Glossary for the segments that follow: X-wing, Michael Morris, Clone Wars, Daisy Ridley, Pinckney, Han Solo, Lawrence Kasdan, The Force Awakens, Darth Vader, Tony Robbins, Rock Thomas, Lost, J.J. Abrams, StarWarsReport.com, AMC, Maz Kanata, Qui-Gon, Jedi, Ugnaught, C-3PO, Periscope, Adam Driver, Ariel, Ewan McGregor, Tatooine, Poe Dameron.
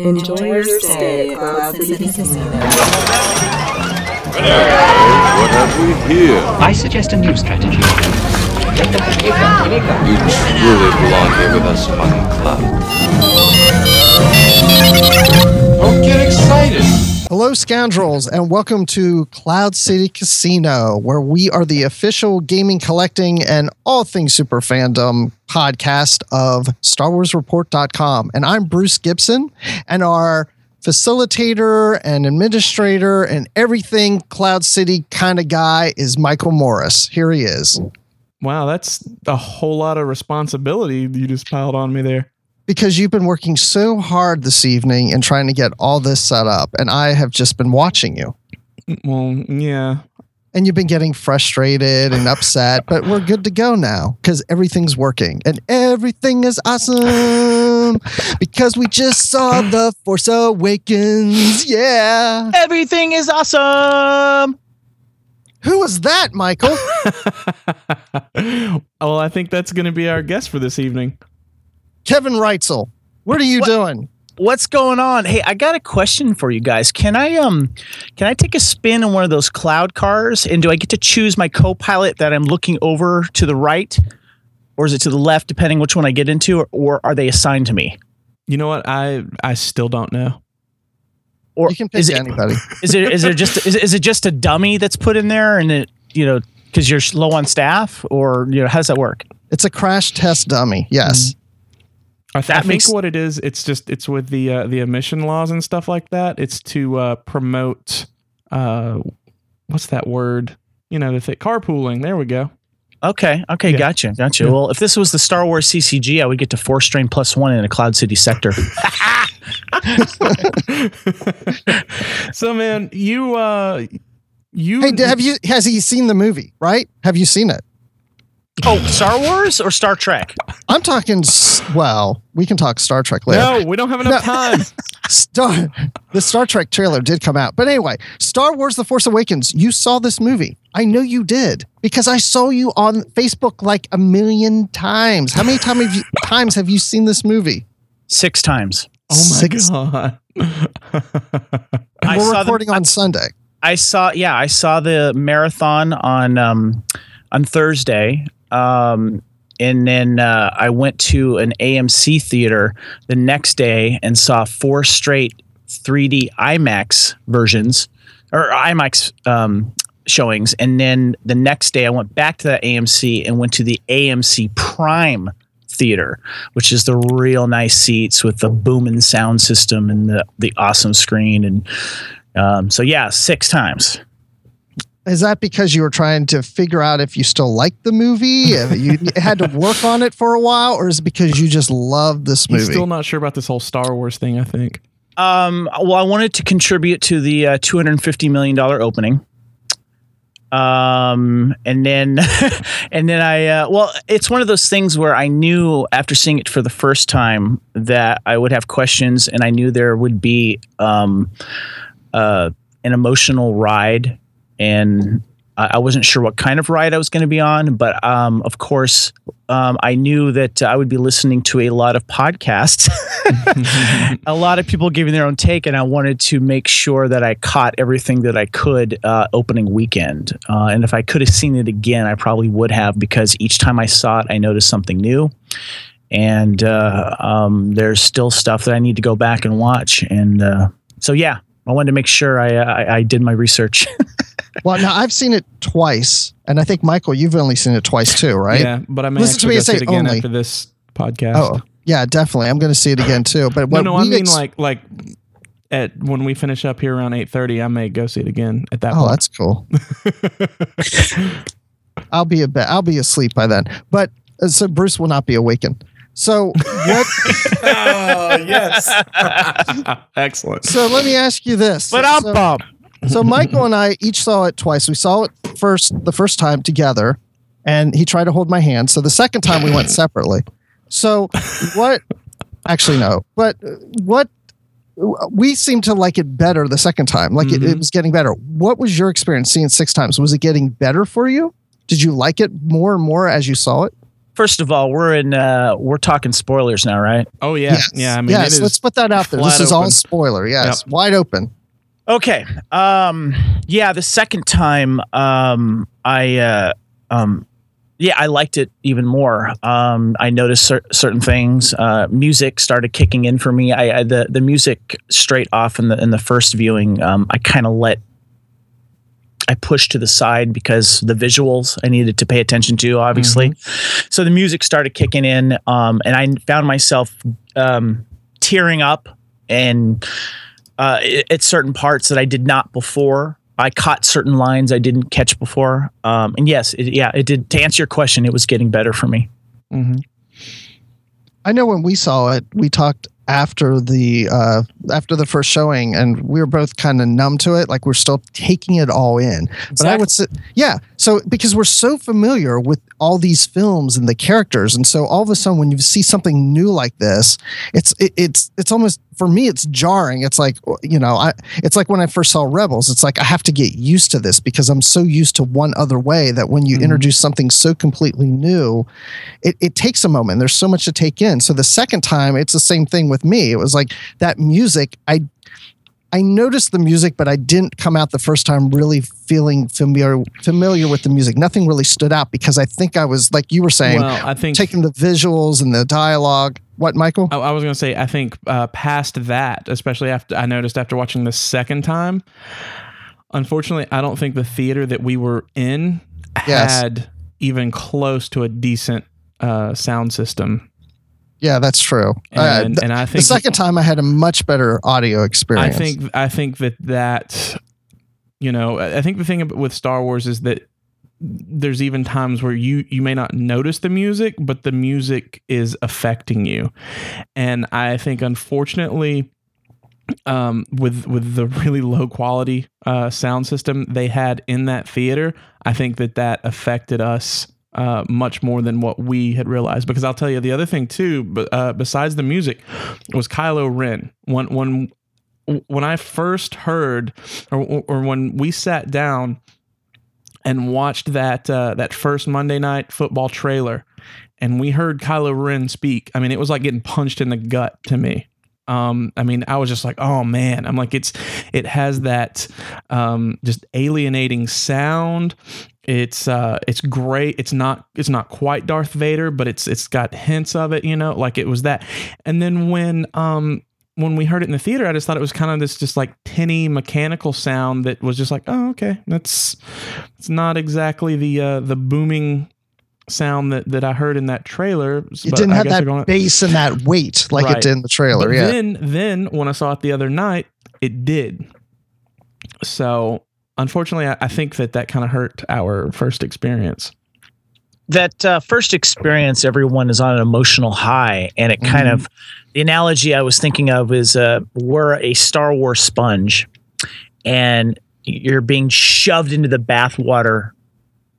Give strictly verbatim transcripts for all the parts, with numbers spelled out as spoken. Enjoy, Enjoy your stay at Cloud City Casino. Hello, what have we here? I suggest a new strategy. You truly belong here with us, fun club. Don't get excited. Hello, scoundrels, and welcome to Cloud City Casino, where we are the official gaming, collecting, and all things super fandom podcast of Star Wars Report dot com. And I'm Bruce Gibson, and our facilitator and administrator and everything Cloud City kind of guy is Michael Morris. Here he is. Wow, that's a whole lot of responsibility you just piled on me there. Because you've been working so hard this evening and trying to get all this set up, and I have just been watching you. Well, yeah. And you've been getting frustrated and upset, but we're good to go now because everything's working and everything is awesome because we just saw The Force Awakens. Yeah. Everything is awesome. Who was that, Michael? Well, I think that's going to be our guest for this evening. Kevin Reitzel, what are you what, doing? What's going on? Hey, I got a question for you guys. Can I um, can I take a spin on one of those cloud cars? And do I get to choose my co-pilot that I'm looking over to the right, or is it to the left, depending which one I get into, or, or are they assigned to me? You know what? I I still don't know. Or you can pick is it, anybody. Is it is there just is it, is it just a dummy that's put in there, and it you know because you're low on staff, or you know how does that work? It's a crash test dummy. Yes. Mm-hmm. I, th- that I makes- think what it is, it's just it's with the uh, the emission laws and stuff like that. It's to uh, promote uh, what's that word? You know, the thick carpooling. There we go. Okay, okay, yeah. gotcha, gotcha. Yeah. Well, if this was the Star Wars C C G, I would get to force strain plus one in a Cloud City sector. So, man, you uh, you hey, have you has he seen the movie? Right? Have you seen it? Oh, Star Wars or Star Trek? I'm talking, well, we can talk Star Trek later. No, we don't have enough no. time. Star, the Star Trek trailer did come out. But anyway, Star Wars The Force Awakens, you saw this movie. I know you did because I saw you on Facebook like a million times. How many time have you, times have you seen this movie? Six times. Oh, my Six. God. I we're saw recording the, on I, Sunday. I saw, yeah, I saw the marathon on um, on Thursday. Um, and then uh, I went to an A M C theater the next day and saw four straight three D IMAX versions or IMAX um, showings. And then the next day I went back to the A M C and went to the A M C Prime theater, which is the real nice seats with the booming sound system and the, the awesome screen. And um, so, yeah, six times. Is that because you were trying to figure out if you still liked the movie? You had to work on it for a while, or is it because you just love this movie? I'm still not sure about this whole Star Wars thing, I think. Um, well, I wanted to contribute to the uh, two hundred fifty million dollars opening. Um, and then, and then I, uh, well, it's one of those things where I knew after seeing it for the first time that I would have questions, and I knew there would be um, uh, an emotional ride. And I wasn't sure what kind of ride I was going to be on. But, um, of course, um, I knew that I would be listening to a lot of podcasts, a lot of people giving their own take. And I wanted to make sure that I caught everything that I could uh, opening weekend. Uh, and if I could have seen it again, I probably would have, because each time I saw it, I noticed something new. And uh, um, there's still stuff that I need to go back and watch. And uh, so, yeah, I wanted to make sure I, I, I did my research. Well, now I've seen it twice, and I think, Michael, you've only seen it twice too, right? Yeah, but I'm listen to me say it again only. After this podcast. Oh, yeah, definitely. I'm going to see it again too. But no, no, I mean ex- like like at when we finish up here around eight thirty, I may go see it again at that. Oh, point. That's cool. I'll be a be- I'll be asleep by then, but uh, so Bruce will not be awakened. So what? Oh, yes. Excellent. So let me ask you this. But I'm Bob. So Michael and I each saw it twice. We saw it first the first time together, and he tried to hold my hand. So the second time we went separately. So what? Actually, no. But what? We seemed to like it better the second time. Like mm-hmm. it, it was getting better. What was your experience seeing it six times? Was it getting better for you? Did you like it more and more as you saw it? First of all, we're in uh, we're talking spoilers now, right? Oh yeah, yes. yeah. I mean, yes, it is let's put that out there. This is open. all spoiler. Yeah, yep. It's wide open. Okay. Um, yeah, the second time, um, I uh, um, yeah, I liked it even more. Um, I noticed cer- certain things. Uh, music started kicking in for me. I, I the the music straight off in the in the first viewing. Um, I kind of let. I pushed to the side because the visuals I needed to pay attention to, obviously. Mm-hmm. So the music started kicking in, um, and I found myself um, tearing up and uh, at certain parts that I did not before. I caught certain lines I didn't catch before. Um, and yes, it, yeah, it did. To answer your question, it was getting better for me. Mm-hmm. I know when we saw it, we talked after the uh, after the first showing, and we were both kind of numb to it, like we're still taking it all in. Exactly. But I would say, yeah, so because we're so familiar with all these films and the characters, and so all of a sudden when you see something new like this, it's it, it's it's almost, for me, it's jarring. It's like, you know, I it's like when I first saw Rebels, it's like I have to get used to this because I'm so used to one other way that when you mm-hmm. introduce something so completely new, it, it takes a moment. There's so much to take in. So the second time, it's the same thing with me. It was like that music, I I noticed the music, but I didn't come out the first time really feeling familiar familiar with the music. Nothing really stood out because I think I was, like you were saying, well, I think, taking the visuals and the dialogue. What, Michael? I, I was going to say, I think uh, past that, especially after I noticed after watching the second time, unfortunately, I don't think the theater that we were in yes. had even close to a decent uh, sound system. Yeah, that's true. And, uh, th- and I think the second time I had a much better audio experience. I think I think that that, you know, I think the thing with Star Wars is that there's even times where you, you may not notice the music, but the music is affecting you. And I think, unfortunately, um, with with the really low quality uh, sound system they had in that theater, I think that that affected us Uh, much more than what we had realized, because I'll tell you the other thing too. But uh, besides the music, was Kylo Ren. When when when I first heard, or, or when we sat down and watched that uh, that first Monday Night Football trailer, and we heard Kylo Ren speak. I mean, it was like getting punched in the gut to me. Um, I mean, I was just like, oh man, I'm like, it's, it has that, um, just alienating sound. It's, uh, it's great. It's not, it's not quite Darth Vader, but it's, it's got hints of it, you know, like it was that. And then when, um, when we heard it in the theater, I just thought it was kind of this just like tinny mechanical sound that was just like, oh, okay. That's, it's not exactly the, uh, the booming sound that, that I heard in that trailer. You didn't I have that going, bass and that weight like right. it did in the trailer. But yeah. Then, then when I saw it the other night, it did. So unfortunately, I, I think that that kind of hurt our first experience. That uh, first experience, everyone is on an emotional high, and it kind mm-hmm. of, the analogy I was thinking of is uh, we're a Star Wars sponge, and you're being shoved into the bathwater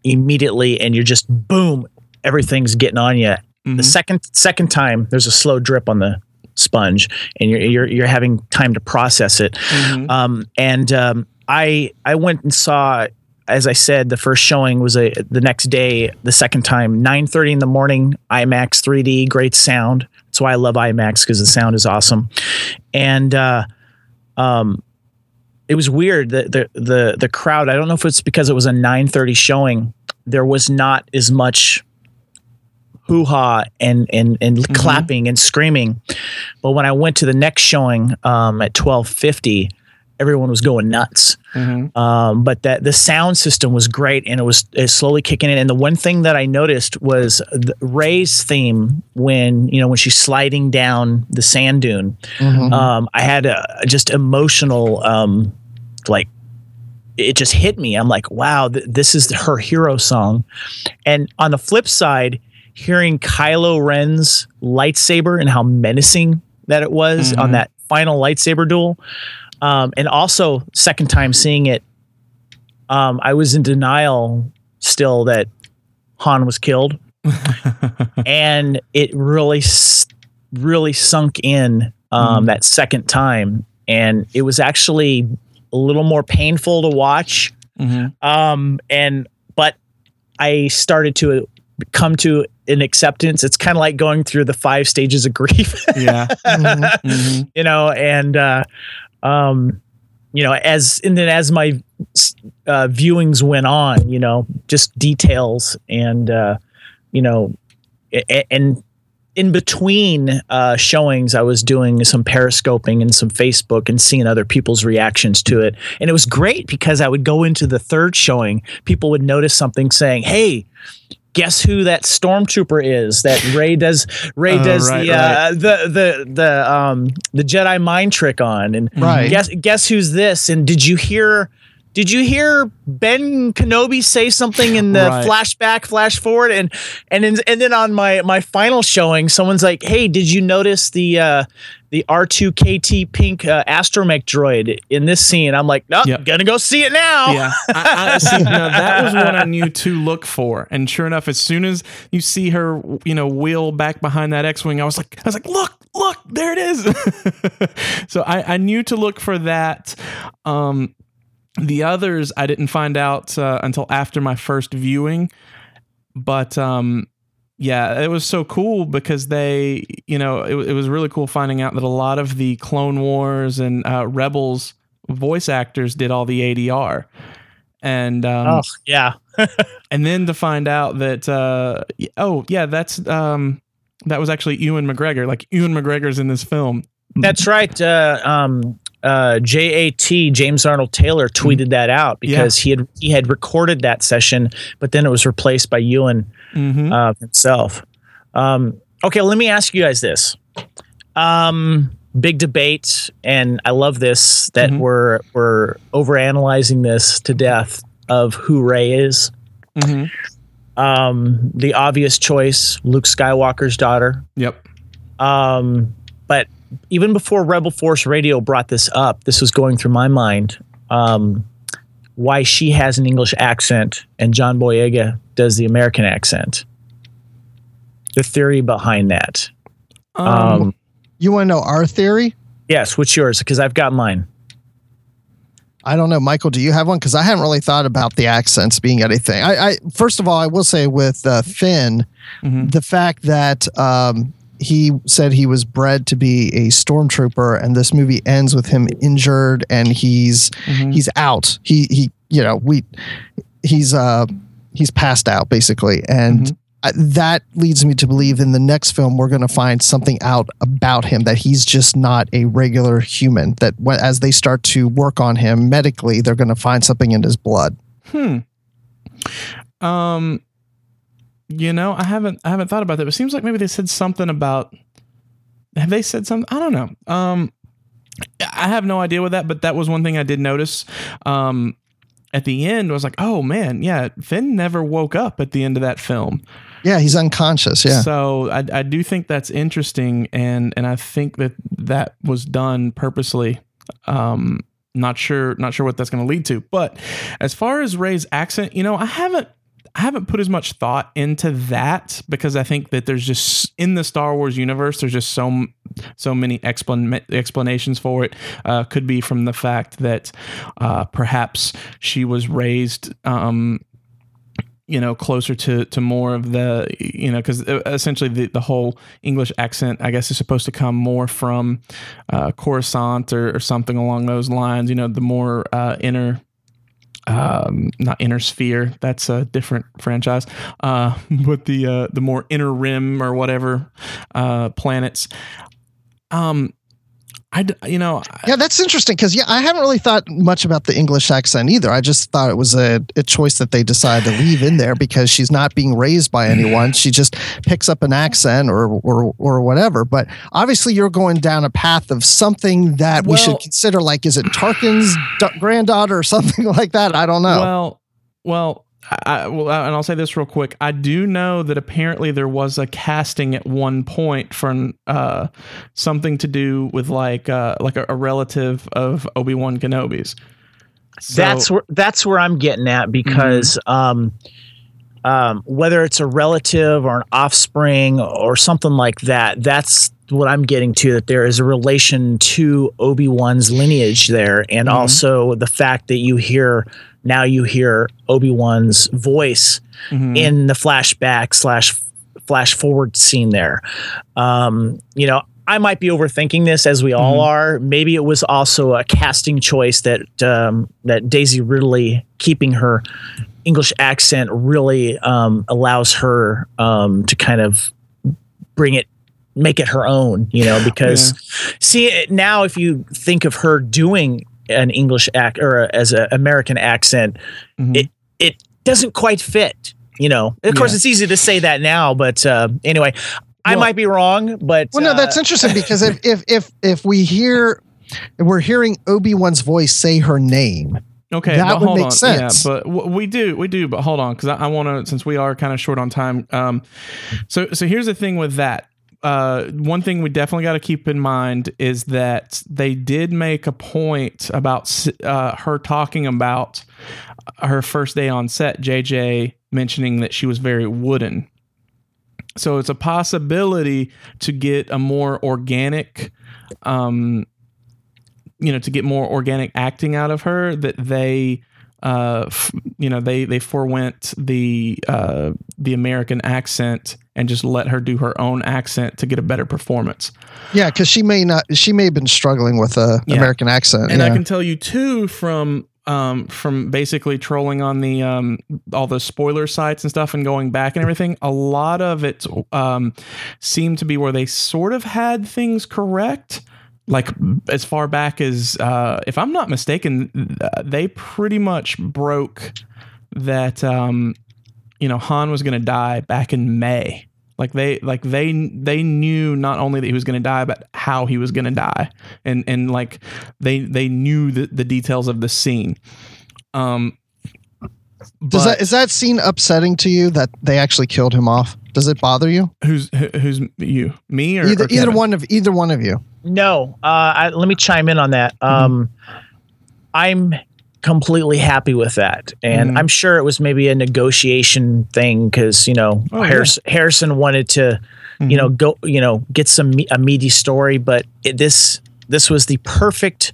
immediately, and you're just boom, everything's getting on you. Mm-hmm. The second second time, there's a slow drip on the sponge, and you're you're you're having time to process it. Mm-hmm. Um, and um, I I went and saw, as I said, the first showing was a the next day. The second time, nine thirty in the morning, IMAX three D, great sound. That's why I love IMAX, because the sound is awesome. And uh, um. It was weird, the, the the the crowd. I don't know if it's because it was a nine thirty showing. There was not as much hoo-ha and and and mm-hmm. clapping and screaming. But when I went to the next showing um, at twelve fifty, everyone was going nuts. Mm-hmm. Um, but that the sound system was great, and it was, it was slowly kicking in. And the one thing that I noticed was the, Rey's theme when you know when she's sliding down the sand dune. Mm-hmm. Um, I had a, just emotional. Um, Like it just hit me. I'm like, wow, th- this is her hero song. And on the flip side, hearing Kylo Ren's lightsaber and how menacing that it was mm-hmm. on that final lightsaber duel. Um, and also second time seeing it, um, I was in denial still that Han was killed. And it really, really sunk in um, mm-hmm. that second time. And it was actually a little more painful to watch. Mm-hmm. Um, and, but I started to come to in acceptance. It's kind of like going through the five stages of grief. Yeah. Mm-hmm. Mm-hmm. You know, and, uh, um, you know, as, and then as my, uh, viewings went on, you know, just details and, uh, you know, and, and in between uh, showings, I was doing some periscoping and some Facebook and seeing other people's reactions to it. And it was great because I would go into the third showing. People would notice something saying, hey, guess who that stormtrooper is that Rey does, Rey oh, does right, the, uh, right. the, the, the, um, the Jedi mind trick on, and right. guess, guess who's this. And did you hear, Did you hear Ben Kenobi say something in the right. flashback, flash forward? And and in, and then on my, my final showing, someone's like, hey, did you notice the uh, the R two K T pink uh, astromech droid in this scene? I'm like, nope, yep. gonna go see it now. Yeah, I, I, see, now that was one I knew to look for. And sure enough, as soon as you see her, you know, wheel back behind that X-wing, I was like, I was like, look, look, there it is. So I, I knew to look for that. Um, The others I didn't find out uh, until after my first viewing, but um, yeah, it was so cool because they, you know, it, it was really cool finding out that a lot of the Clone Wars and uh, Rebels voice actors did all the A D R, and um, oh yeah, and then to find out that uh, oh yeah, that's um, that was actually Ewan McGregor. Like Ewan McGregor's in this film. That's right. Uh, um. Uh, J A T James Arnold Taylor tweeted that out because yeah. he had he had recorded that session, but then it was replaced by Ewan mm-hmm. uh, himself. Um, okay, let me ask you guys this: um, big debate, and I love this that mm-hmm. we're we're overanalyzing this to death of who Rey is. Mm-hmm. Um, the obvious choice, Luke Skywalker's daughter. Yep. Um, but. Even before Rebel Force Radio brought this up, this was going through my mind, um, why she has an English accent and John Boyega does the American accent. The theory behind that. Um, um, you want to know our theory? Yes, what's yours? Because I've got mine. I don't know. Michael, do you have one? Because I haven't really thought about the accents being anything. I, I First of all, I will say with uh, Finn, mm-hmm. the fact that... Um, he said he was bred to be a stormtrooper, and this movie ends with him injured, and he's mm-hmm. he's out. He he, you know, we he's uh he's passed out basically, and mm-hmm. I, that leads me to believe in the next film we're going to find something out about him, that he's just not a regular human. That when, as they start to work on him medically, they're going to find something in his blood. Hmm. Um. You know, I haven't I haven't thought about that. But it seems like maybe they said something about. Have they said something? I don't know. Um, I have no idea with that. But that was one thing I did notice. Um, at the end, I was like, oh man, yeah, Finn never woke up at the end of that film. Yeah, he's unconscious. Yeah. So I, I do think that's interesting, and and I think that that was done purposely. Um, not sure, not sure what that's going to lead to. But as far as Rey's accent, you know, I haven't. I haven't put as much thought into that because I think that there's just in the Star Wars universe, there's just so, so many explan- explanations for it. Uh, could be from the fact that uh, perhaps she was raised, um, you know, closer to, to more of the, you know, cause essentially the, the whole English accent, I guess, is supposed to come more from uh, Coruscant or, or something along those lines, you know, the more uh, inner, Um, not Inner Sphere. That's a different franchise. Uh, but the uh, the more Inner Rim or whatever uh, planets. Um, I you know yeah, that's interesting because yeah, I haven't really thought much about the English accent either. I just thought it was a, a choice that they decided to leave in there because she's not being raised by anyone. She just picks up an accent or or or whatever. But obviously, you're going down a path of something that well, we should consider. Like, is it Tarkin's d- granddaughter or something like that? I don't know. Well, well. I, well, and I'll say this real quick. I do know that apparently there was a casting at one point for uh, something to do with like uh, like a, a relative of Obi-Wan Kenobi's. So, that's where that's where I'm getting at because mm-hmm. um, um, whether it's a relative or an offspring or something like that, that's what I'm getting to. That there is a relation to Obi-Wan's lineage there, and mm-hmm. also the fact that you hear. Now you hear Obi-Wan's voice mm-hmm. in the flashback slash flash forward scene there. Um, you know, I might be overthinking this, as we all mm-hmm. are. Maybe it was also a casting choice that um, that Daisy Ridley keeping her English accent really um, allows her um, to kind of bring it, make it her own, you know, because yeah. see now, if you think of her doing an English act or a, as an American accent, mm-hmm. it, it doesn't quite fit, you know, of course yeah. it's easy to say that now, but uh, anyway, I well, might be wrong, but well, no, uh, that's interesting because if, if, if, if we hear, if we're hearing Obi-Wan's voice say her name, okay, that would hold make on. sense. Yeah, but w- we do, we do, but hold on. Cause I, I want to, since we are kind of short on time. Um, so, so here's the thing with that. Uh, one thing we definitely got to keep in mind is that they did make a point about uh, her talking about her first day on set, J J mentioning that she was very wooden. So it's a possibility to get a more organic, um, you know, to get more organic acting out of her, that they, uh, f- you know, they, they forewent the, uh, the American accent and just let her do her own accent to get a better performance. Yeah. Cause she may not, she may have been struggling with a yeah. American accent. And yeah. I can tell you too, from, um, from basically trolling on the, um, all the spoiler sites and stuff and going back and everything, a lot of it, um, seemed to be where they sort of had things correct. Like as far back as, uh, if I'm not mistaken, they pretty much broke that, um, you know, Han was going to die back in May. Like they, like they, they knew not only that he was going to die, but how he was going to die. And, and like they, they knew the, the details of the scene. Um, Does that, is that scene upsetting to you that they actually killed him off? Does it bother you? Who's, who's you, me or either, or either one of either one of you? No. Uh, I, let me chime in on that. Um, mm-hmm. I'm completely happy with that, and mm. I'm sure it was maybe a negotiation thing because you know oh, Harrison, yeah. Harrison wanted to mm-hmm. you know go you know get some me- a meaty story, but it, this this was the perfect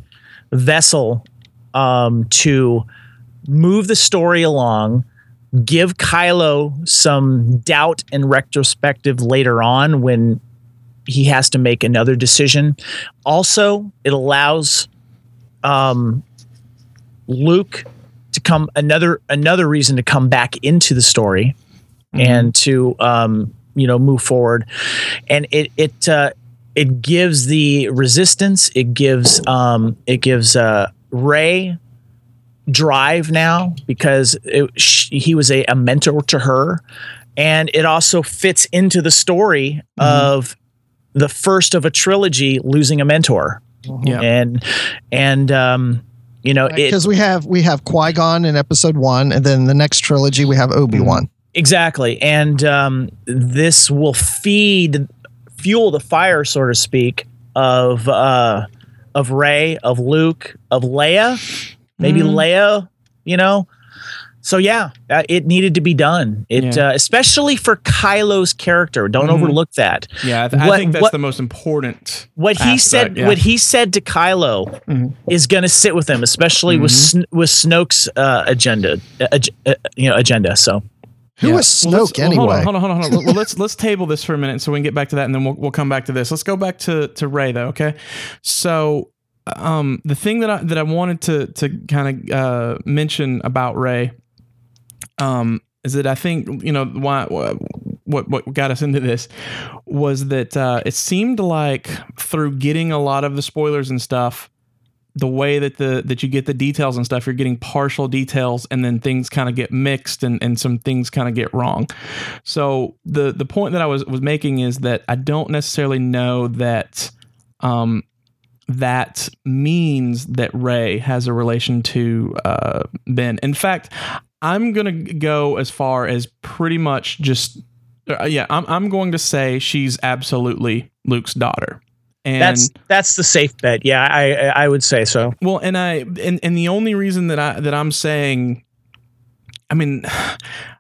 vessel um, to move the story along, give Kylo some doubt and retrospective later on when he has to make another decision. Also, it allows. Um, Luke to come another another reason to come back into the story mm-hmm. and to um, you know move forward, and it it uh, it gives the resistance, it gives um, it gives uh, Rey drive now because it, she, he was a, a mentor to her, and it also fits into the story mm-hmm. of the first of a trilogy losing a mentor, mm-hmm. yeah. and and. Um, You know, because right, we have we have Qui-Gon in episode one, and then the next trilogy we have Obi-Wan. Exactly, and um, this will feed fuel the fire, so to speak, of uh, of Rey, of Luke, of Leia, maybe mm. Leia. You know, so yeah, uh, it needed to be done. It yeah. uh, especially for Kylo's character. Don't mm. overlook that. Yeah, I, th- what, I think that's what, the most important. What aspect, he said, yeah. what he said to Kylo, mm. is going to sit with him, especially mm-hmm. with Sn- with Snoke's uh, agenda, uh, uh, you know, agenda. So, who yeah. is Snoke well, anyway? Well, hold on, hold on, hold on. well, let's let's table this for a minute so we can get back to that, and then we'll we'll come back to this. Let's go back to to Rey though. Okay, so. Um, the thing that I, that I wanted to, to kind of, uh, mention about Rey, um, is that I think, you know, why, what, what got us into this was that, uh, it seemed like through getting a lot of the spoilers and stuff, the way that the, that you get the details and stuff, you're getting partial details and then things kind of get mixed and, and some things kind of get wrong. So the, the point that I was, was making is that I don't necessarily know that, um, that means that Rey has a relation to uh, Ben. In fact, I'm going to go as far as pretty much just, uh, yeah, I'm I'm going to say she's absolutely Luke's daughter. And that's that's the safe bet. Yeah, I I would say so. Well, and I and, and the only reason that I that I'm saying, I mean,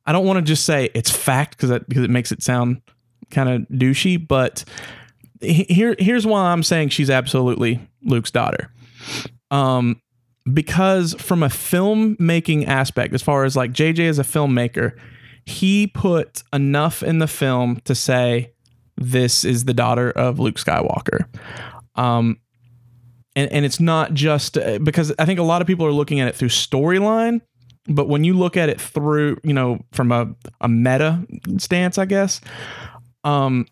I don't want to just say it's fact because that because it makes it sound kind of douchey, but. Here, here's why I'm saying she's absolutely Luke's daughter. Um, because from a filmmaking aspect, as far as like J J as a filmmaker, he put enough in the film to say, this is the daughter of Luke Skywalker. Um, and, and it's not just uh, because I think a lot of people are looking at it through storyline, but when you look at it through, you know, from a, a meta stance, I guess, um,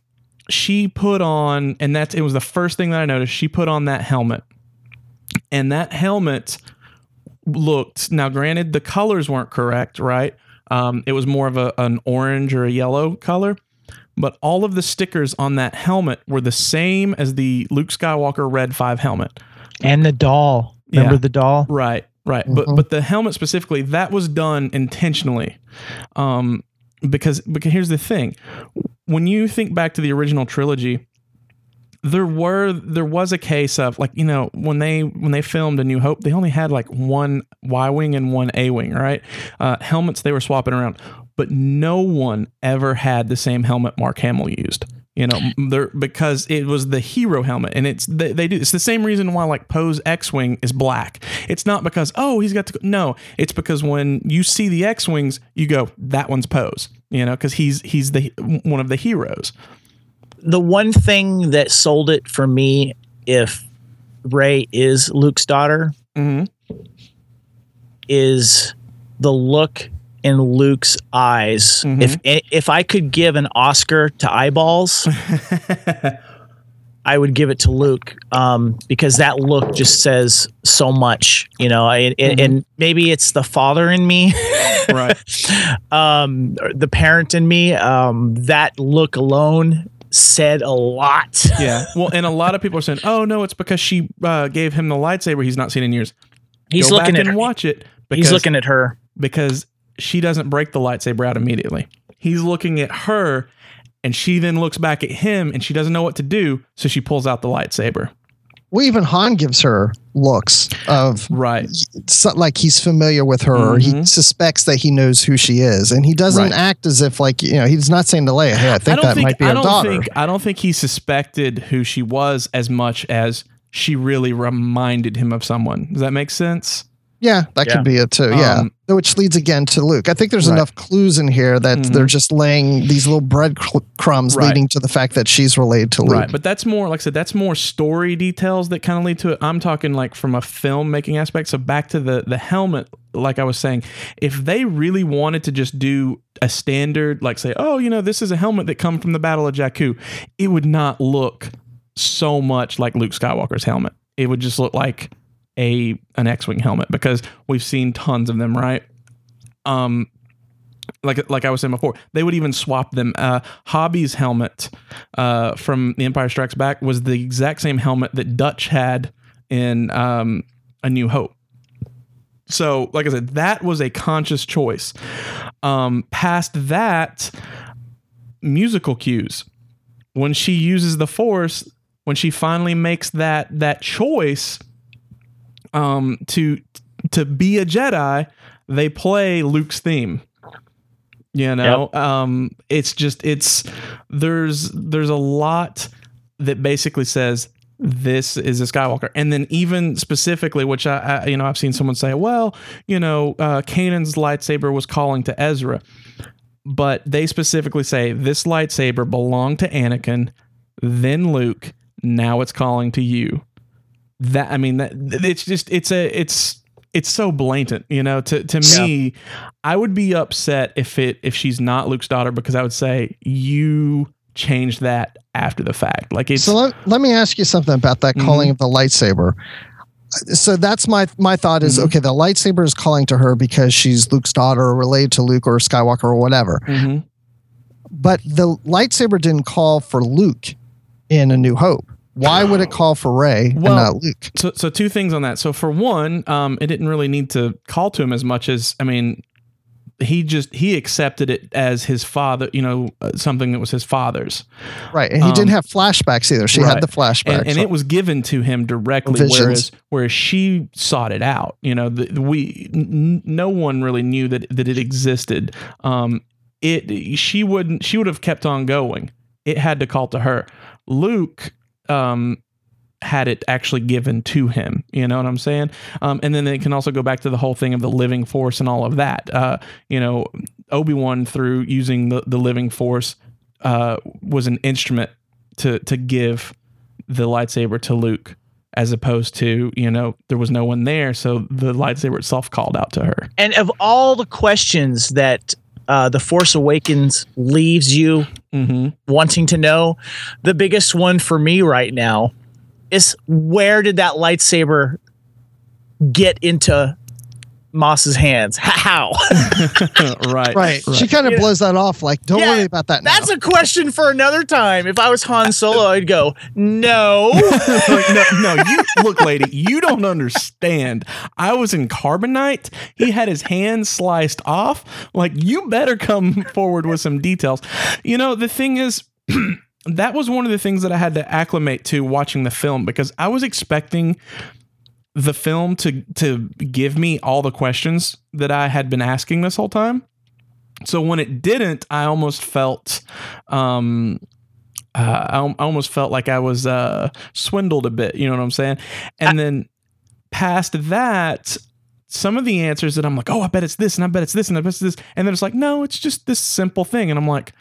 she put on, and that's, it was the first thing that I noticed. She put on that helmet, and that helmet looked, now granted the colors weren't correct, right? Um, it was more of a, an orange or a yellow color, but all of the stickers on that helmet were the same as the Luke Skywalker Red five helmet. And the doll. Remember yeah. the doll? Right, right. Mm-hmm. But but the helmet specifically, that was done intentionally. Um, because, because here's the thing. When you think back to the original trilogy, there were there was a case of, like, you know, when they when they filmed A New Hope, they only had like one Y-wing and one A-wing, right? Uh, helmets they were swapping around. But no one ever had the same helmet Mark Hamill used, you know, there, because it was the hero helmet, and it's they, they do. It's the same reason why, like, Poe's X-wing is black. It's not because, oh, he's got to go. No, it's because when you see the X-wings, you go, that one's Poe's, you know, because he's he's the one of the heroes. The one thing that sold it for me, if Rey is Luke's daughter, mm-hmm. is the look in Luke's eyes. Mm-hmm. If if I could give an Oscar to eyeballs, I would give it to Luke, um, because that look just says so much, you know, I, mm-hmm. and maybe it's the father in me, right? Um, the parent in me, um, that look alone said a lot. Yeah. Well, and a lot of people are saying, oh no, it's because she uh, gave him the lightsaber he's not seen in years. He's Go looking back at and her. Watch it. Because, he's looking at her because she doesn't break the lightsaber out immediately. He's looking at her, and she then looks back at him, and she doesn't know what to do, so she pulls out the lightsaber. Well, even Han gives her looks of right, like he's familiar with her, mm-hmm. or he suspects that he knows who she is, and he doesn't right. act as if, like, you know, he's not saying to Leia, "Hey, I think I that think, might be I her don't daughter." Think, I don't think he suspected who she was as much as she really reminded him of someone. Does that make sense? Yeah, that yeah. could be it too. Yeah, um, which leads again to Luke. I think there's right. enough clues in here that mm-hmm. they're just laying these little breadcrumbs right. leading to the fact that she's related to Luke. Right, but that's more, like I said, that's more story details that kind of lead to it. I'm talking like from a filmmaking aspect. So back to the the helmet, like I was saying, if they really wanted to just do a standard, like say, oh, you know, this is a helmet that come from the Battle of Jakku, it would not look so much like Luke Skywalker's helmet. It would just look like a an X-wing helmet, because we've seen tons of them, right? Um, like like I was saying before, they would even swap them. Uh, Hobby's helmet uh, from The Empire Strikes Back was the exact same helmet that Dutch had in um, A New Hope. So, like I said, that was a conscious choice. Um, past that, musical cues. When she uses the Force, when she finally makes that that choice. Um, to to be a Jedi, they play Luke's theme. You know, yep. um, it's just it's there's there's a lot that basically says this is a Skywalker, and then even specifically, which I, I you know I've seen someone say, well, you know, uh, Kanan's lightsaber was calling to Ezra, but they specifically say this lightsaber belonged to Anakin, then Luke, now it's calling to you. That I mean, that it's just it's a it's it's so blatant, you know. To to yeah. me, I would be upset if it if she's not Luke's daughter, because I would say you changed that after the fact. Like, it's so. Let, let me ask you something about that mm-hmm. calling of the lightsaber. So that's my my thought is mm-hmm. okay. The lightsaber is calling to her because she's Luke's daughter, or related to Luke, or Skywalker, or whatever. Mm-hmm. But the lightsaber didn't call for Luke in A New Hope. Why would it call for Rey well, and not Luke? So, so two things on that. So for one, um, it didn't really need to call to him as much as, I mean, he just, he accepted it as his father, you know, uh, something that was his father's. Right. And he um, didn't have flashbacks either. She right. had the flashbacks. And, and so. It was given to him directly, Visions. whereas whereas she sought it out. You know, the, the, we, n- no one really knew that, that it existed. Um, it, she wouldn't, she would have kept on going. It had to call to her. Luke, um had it actually given to him. You know what I'm saying? Um, and then it can also go back to the whole thing of the living force and all of that. Uh, you know, Obi-Wan, through using the, the living force, uh, was an instrument to to give the lightsaber to Luke, as opposed to, you know, there was no one there, so the lightsaber itself called out to her. And of all the questions that uh, The Force Awakens leaves you mm-hmm. wanting to know, the biggest one for me right now is, where did that lightsaber get into Moss's hands? How? right, right. Right. She kind of yeah. blows that off, like, don't yeah, worry about that now. That's a question for another time. If I was Han Solo, I'd go, no. like, no, no, you look, lady, you don't understand. I was in Carbonite. He had his hand sliced off. Like, you better come forward with some details. You know, the thing is, that was one of the things that I had to acclimate to watching the film, because I was expecting the film to to give me all the questions that I had been asking this whole time. So when it didn't, I almost felt, um, uh, I, I almost felt like I was uh, swindled a bit. You know what I'm saying? And I- then past that, some of the answers that I'm like, oh, I bet it's this, and I bet it's this, and I bet it's this, and then it's like, no, it's just this simple thing, and I'm like,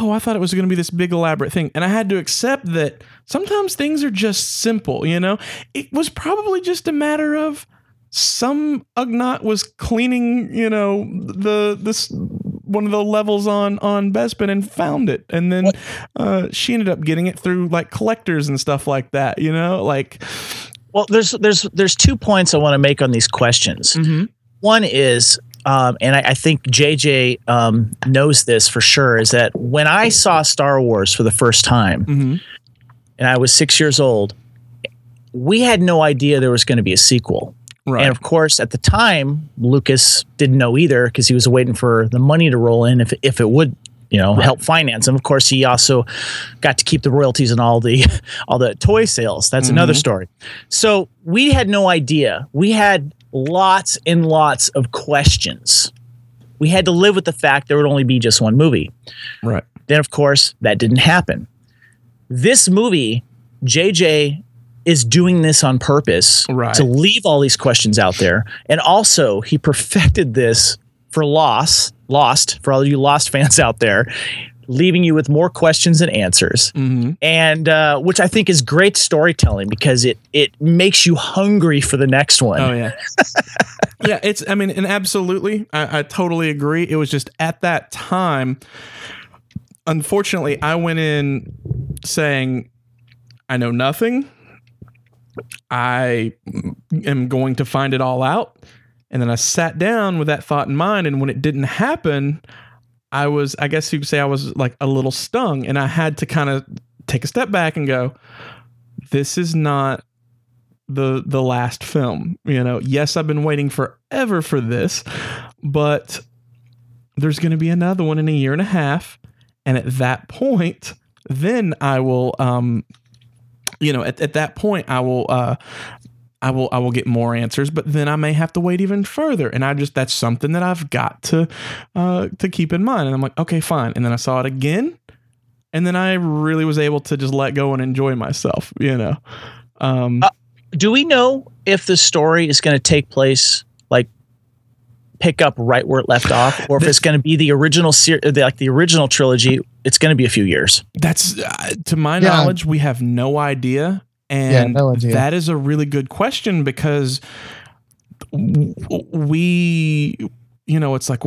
oh, I thought it was going to be this big elaborate thing. And I had to accept that sometimes things are just simple, you know? It was probably just a matter of some Ugnaught was cleaning, you know, the this one of the levels on, on Bespin and found it. And then uh, she ended up getting it through, like, collectors and stuff like that, you know? Like, well, there's there's there's two points I want to make on these questions. Mm-hmm. One is... Um, and I, I think J J um, knows this for sure, is that when I saw Star Wars for the first time, mm-hmm. and I was six years old, we had no idea there was going to be a sequel. Right. And of course, at the time, Lucas didn't know either, because he was waiting for the money to roll in, if if it would, you know, right. help finance him. Of course, he also got to keep the royalties and all the all the toy sales. That's mm-hmm. another story. So we had no idea. We had lots and lots of questions. We had to live with the fact there would only be just one movie. Right. Then, of course, that didn't happen. This movie, J J is doing this on purpose right. to leave all these questions out there. And also, he perfected this for Lost, Lost, for all you Lost fans out there, leaving you with more questions and answers. Mm-hmm. And uh, which I think is great storytelling, because it it makes you hungry for the next one. Oh, yeah. yeah, it's, I mean, and absolutely, I, I totally agree. It was just at that time, unfortunately, I went in saying, I know nothing. I am going to find it all out. And then I sat down with that thought in mind, and when it didn't happen, I was, I guess you could say I was like a little stung, and I had to kind of take a step back and go, this is not the the last film. You know, yes, I've been waiting forever for this, but there's going to be another one in a year and a half. And at that point, then I will, um, you know, at, at that point, I will, uh, I will I will get more answers, but then I may have to wait even further. And I just, that's something that I've got to uh, to keep in mind. And I'm like, okay, fine. And then I saw it again, and then I really was able to just let go and enjoy myself, you know. Um, uh, do we know if the story is going to take place, like, pick up right where it left off, or if it's going to be the original series, like the original trilogy? It's going to be a few years. That's uh, to my yeah. knowledge, we have no idea. And yeah, no idea. That is a really good question, because we, you know, it's like,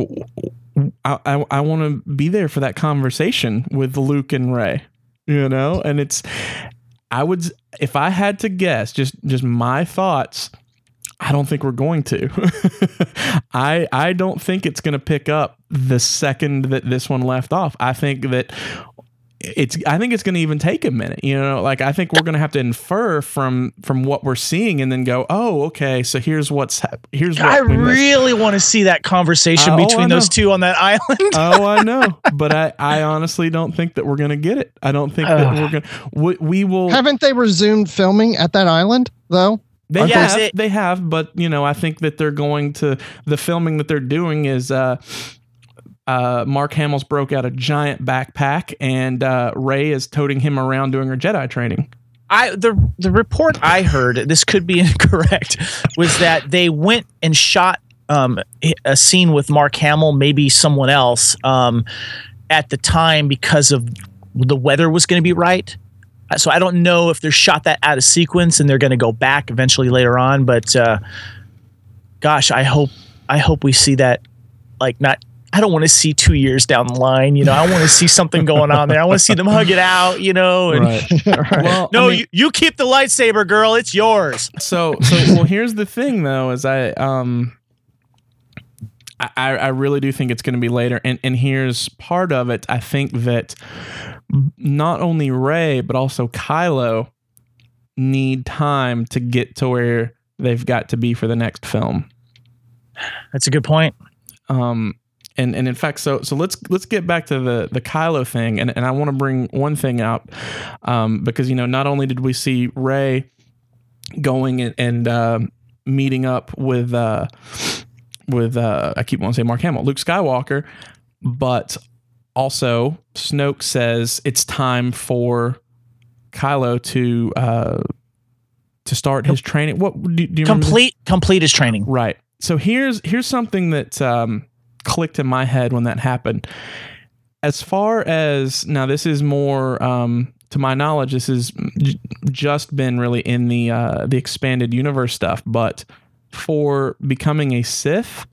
I, I, I want to be there for that conversation with Luke and Rey, you know, and it's, I would, if I had to guess, just, just my thoughts, I don't think we're going to. I I don't think it's going to pick up the second that this one left off. I think that It's. I think it's going to even take a minute, you know. Like, I think we're going to have to infer from from what we're seeing, and then go, "Oh, okay, so here's what's hap- here's." What I really want to see that conversation uh, between oh, those two on that island. oh, I know, but I, I honestly don't think that we're going to get it. I don't think uh, that we're going. We, we will. Haven't they resumed filming at that island though? They yeah, have. It, they have, but you know, I think that they're going to the filming that they're doing is. Uh, Uh, Mark Hamill's broke out a giant backpack, and uh, Rey is toting him around doing her Jedi training. I the the report I heard, this could be incorrect, was that they went and shot um, a scene with Mark Hamill, maybe someone else, um, at the time because of the weather was going to be right. So I don't know if they shot that out of sequence and they're going to go back eventually later on. But uh, gosh, I hope I hope we see that. Like, not, I don't want to see two years down the line. You know, I want to see something going on there. I want to see them hug it out. You know, and right. Right. Well, no, I mean, you, you keep the lightsaber, girl. It's yours. So, so well, here's the thing, though, is I um, I I really do think it's going to be later, and and here's part of it. I think that not only Rey, but also Kylo need time to get to where they've got to be for the next film. That's a good point. Um, and, and in fact, so, so let's, let's get back to the, the Kylo thing. And, and I want to bring one thing up, um, because, you know, not only did we see Rey going and, and, um, uh, meeting up with, uh, with, uh, I keep wanting to say Mark Hamill, Luke Skywalker, but also Snoke says it's time for Kylo to, uh, to start his training. What do, do you complete, remember? complete his training. Right. So here's here's something that um, clicked in my head when that happened. As far as, now this is more, um, to my knowledge, this has j- just been really in the uh, the expanded universe stuff, but for becoming a Sith,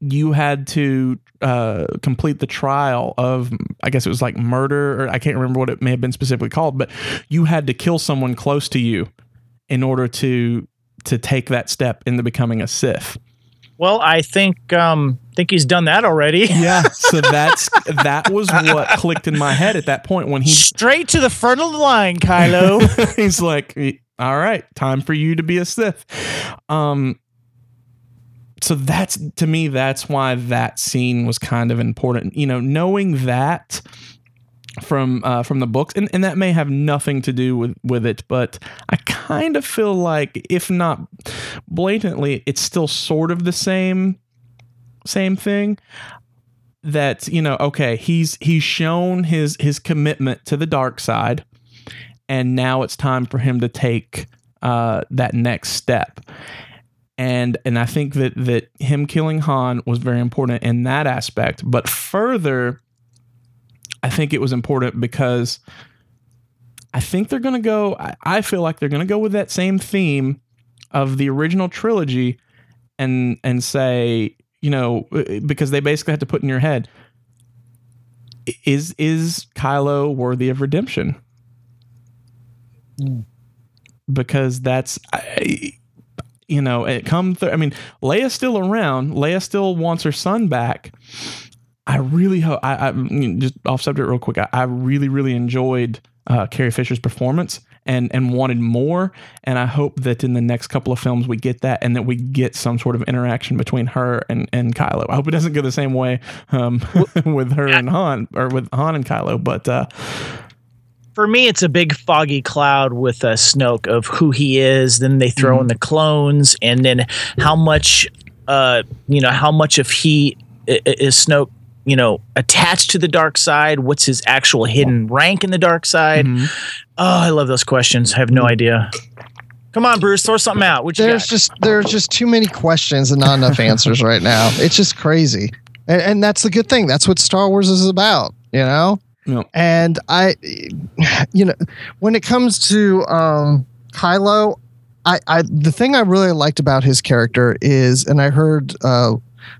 you had to uh, complete the trial of, I guess it was like murder, or I can't remember what it may have been specifically called, but you had to kill someone close to you in order to... to take that step into becoming a Sith. Well, I think um, think he's done that already. Yeah, so that's that was what clicked in my head at that point when he straight to the front of the line, Kylo. He's like, "All right, time for you to be a Sith." Um, so that's to me, that's why that scene was kind of important. You know, knowing that from uh, from the books, and, and that may have nothing to do with, with it, but I kind of feel like, if not blatantly, it's still sort of the same same thing. That, you know, okay, he's he's shown his his commitment to the dark side, and now it's time for him to take uh, that next step. And and I think that that him killing Han was very important in that aspect, but further, I think it was important because I think they're going to go, I, I feel like they're going to go with that same theme of the original trilogy and, and say, you know, because they basically had to put in your head, is, is Kylo worthy of redemption? Mm. Because that's, I, you know, it come through. I mean, Leia's still around. Leia still wants her son back. I really hope, I, I mean, just off subject real quick, I, I really, really enjoyed uh, Carrie Fisher's performance and, and wanted more. And I hope that in the next couple of films we get that and that we get some sort of interaction between her and, and Kylo. I hope it doesn't go the same way um, with her and Han, or with Han and Kylo. But uh, for me, it's a big foggy cloud with uh, Snoke of who he is. Then they throw mm-hmm. in the clones, and then how much, uh, you know, how much of he is Snoke, you know, attached to the dark side? What's his actual hidden rank in the dark side? Mm-hmm. Oh, I love those questions. I have no idea. Come on, Bruce, throw something out. What you there's got? just there's just too many questions and not enough answers right now. It's just crazy, and, and that's the good thing. That's what Star Wars is about, you know. Yeah. And I, you know, when it comes to um, Kylo, I, I the thing I really liked about his character is, and I heard. Uh,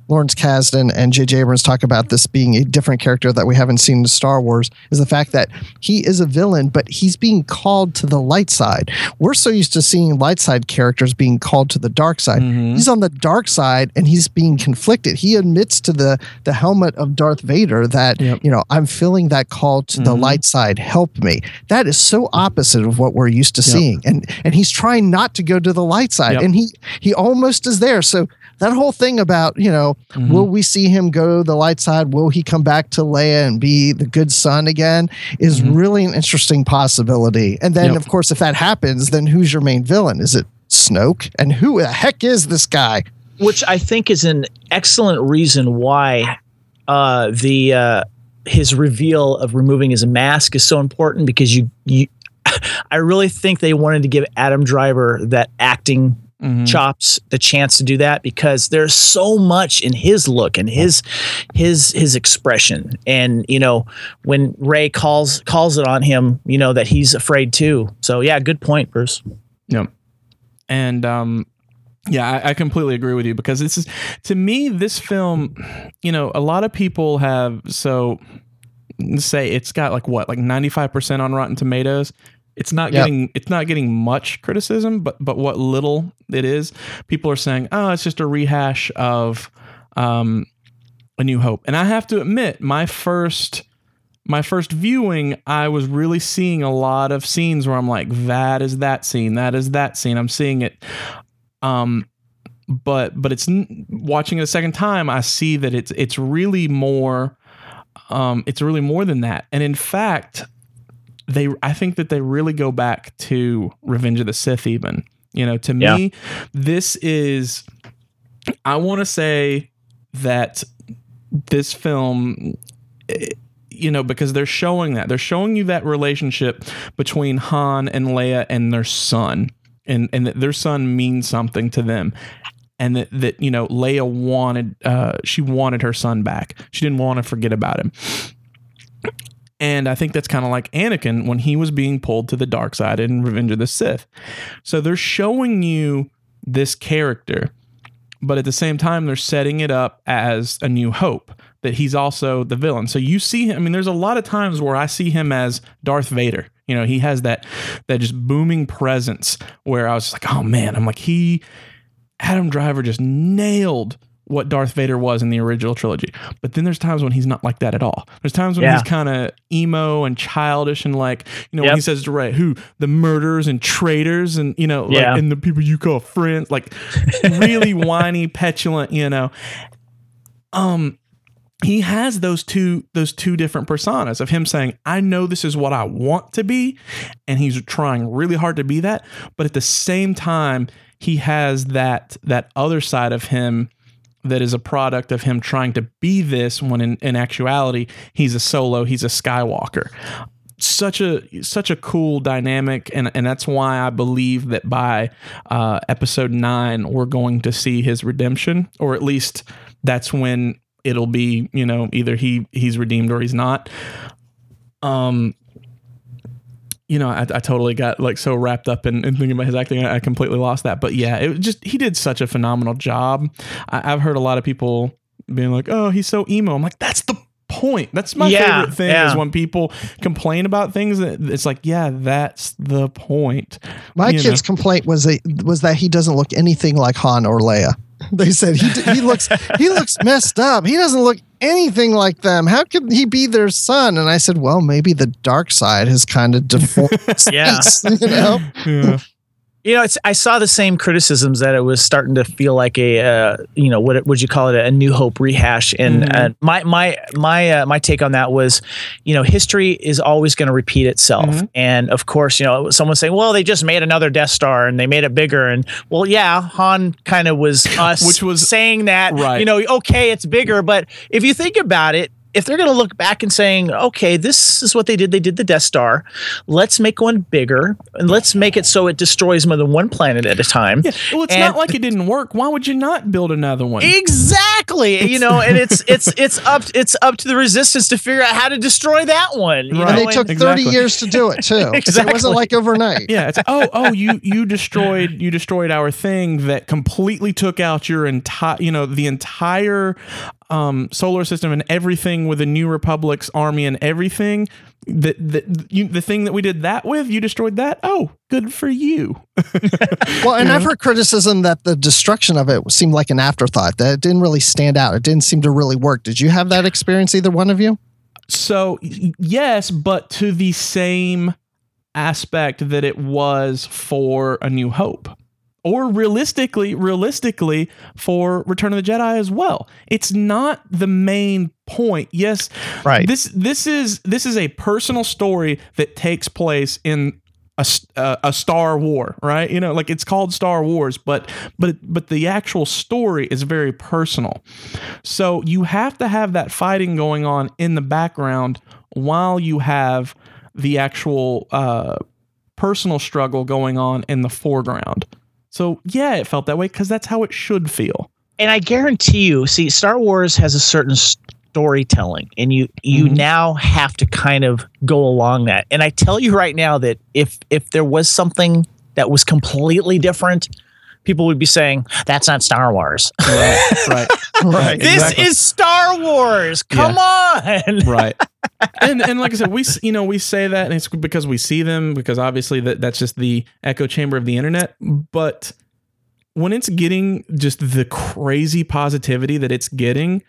Lawrence Kasdan and J J. Abrams talk about this being a different character that we haven't seen in Star Wars, is the fact that he is a villain, but he's being called to the light side. We're so used to seeing light side characters being called to the dark side. Mm-hmm. He's on the dark side and he's being conflicted. He admits to the, the helmet of Darth Vader that, yep. you know, I'm feeling that call to mm-hmm. the light side. Help me. That is so opposite of what we're used to yep. seeing. And and he's trying not to go to the light side. Yep. And he, he almost is there. So that whole thing about, you know, mm-hmm. will we see him go to the light side? Will he come back to Leia and be the good son again? Is mm-hmm. really an interesting possibility. And then, yep. of course, if that happens, then who's your main villain? Is it Snoke? And who the heck is this guy? Which I think is an excellent reason why uh, the uh, his reveal of removing his mask is so important, because you you. I really think they wanted to give Adam Driver that acting mm-hmm. chops, the chance to do that, because there's so much in his look and his his his expression. And, you know, when Rey calls calls it on him, you know, that he's afraid too. So, yeah, good point, Bruce. Yeah. And um yeah, I, I completely agree with you, because this is, to me, this film, you know, a lot of people have, so say it's got like what, like ninety-five percent on Rotten Tomatoes. It's not yep. getting, it's not getting much criticism, but, but what little it is, people are saying, oh, it's just a rehash of, um, A New Hope. And I have to admit, my first, my first viewing, I was really seeing a lot of scenes where I'm like, that is that scene. That is that scene. I'm seeing it. Um, but, but it's watching it a second time, I see that it's, it's really more, um, it's really more than that. And in fact, they, I think that they really go back to Revenge of the Sith, even, you know, to yeah. me, this is, I want to say that this film, it, you know, because they're showing that, they're showing you that relationship between Han and Leia and their son. And and that their son means something to them, and that, that you know, Leia wanted uh, she wanted her son back. She didn't want to forget about him. And I think that's kind of like Anakin when he was being pulled to the dark side in Revenge of the Sith. So they're showing you this character, but at the same time, they're setting it up as A New Hope, that he's also the villain. So you see him. I mean, there's a lot of times where I see him as Darth Vader. You know, he has that that just booming presence where I was just like, oh, man, I'm like, he Adam Driver just nailed what Darth Vader was in the original trilogy. But then there's times when he's not like that at all. There's times when yeah. he's kind of emo and childish and like, you know, yep. when he says to Rey, who the murderers and traitors and, you know, like, yeah. and the people you call friends, like really whiny, petulant, you know, um. He has those two those two different personas of him saying, I know this is what I want to be, and he's trying really hard to be that, but at the same time, he has that that other side of him that is a product of him trying to be this, when in, in actuality, he's a Solo, he's a Skywalker. Such a such a cool dynamic, and, and that's why I believe that by uh, episode nine, we're going to see his redemption, or at least that's when it'll be, you know, either he he's redeemed or he's not. Um, you know, I, I totally got like so wrapped up in, in thinking about his acting, I, I completely lost that. But yeah, it was just, he did such a phenomenal job. I, I've heard a lot of people being like, "Oh, he's so emo." I'm like, that's the point. That's my yeah, favorite thing yeah. is when people complain about things. It's like, yeah, that's the point. My you kid's know? complaint was that was that he doesn't look anything like Han or Leia. They said he he looks he looks messed up. He doesn't look anything like them. How could he be their son? And I said, well, maybe the dark side has kind of deformed. yeah. You know? Yeah. You know, it's, I saw the same criticisms that it was starting to feel like a, uh, you know, what would you call it, a New Hope rehash. And mm-hmm. uh, my my my uh, my take on that was, you know, history is always going to repeat itself. Mm-hmm. And of course, you know, someone saying, well, they just made another Death Star and they made it bigger. And well, yeah, Han kind of was us Which was, saying that, right. you know, okay, it's bigger. But if you think about it, if they're going to look back and saying, okay, this is what they did. They did the Death Star. Let's make one bigger and let's make it so it destroys more than one planet at a time. Yeah. Well, it's and not like it didn't work. Why would you not build another one? Exactly. It's, you know, and it's, it's, it's up, it's up to the resistance to figure out how to destroy that one. You right. know? And they took and, thirty exactly. years to do it too. Exactly. It wasn't like overnight. Yeah. It's, oh, oh, you, you destroyed, you destroyed our thing that completely took out your entire, you know, the entire, Um, solar system and everything with the New Republic's army and everything. The, the, you, the thing that we did that with, you destroyed that? Oh, good for you. Well, and you I've know? heard criticism that the destruction of it seemed like an afterthought, that it didn't really stand out. It didn't seem to really work. Did you have that experience, either one of you? So, yes, but to the same aspect that it was for A New Hope. Or realistically, realistically for Return of the Jedi as well. It's not the main point. Yes, right. This this is this is a personal story that takes place in a uh, a Star War, right? You know, like it's called Star Wars, but but but the actual story is very personal. So you have to have that fighting going on in the background while you have the actual Uh, personal struggle going on in the foreground. So, yeah, it felt that way because that's how it should feel. And I guarantee you, see, Star Wars has a certain storytelling, and you you mm-hmm. now have to kind of go along that. And I tell you right now that if if there was something that was completely different, people would be saying, that's not Star Wars. Right, right, right. This exactly. is Star Wars. Come yeah. on. Right. And and like I said, we you know we say that, and it's because we see them, because obviously that, that's just the echo chamber of the internet. But when it's getting just the crazy positivity that it's getting,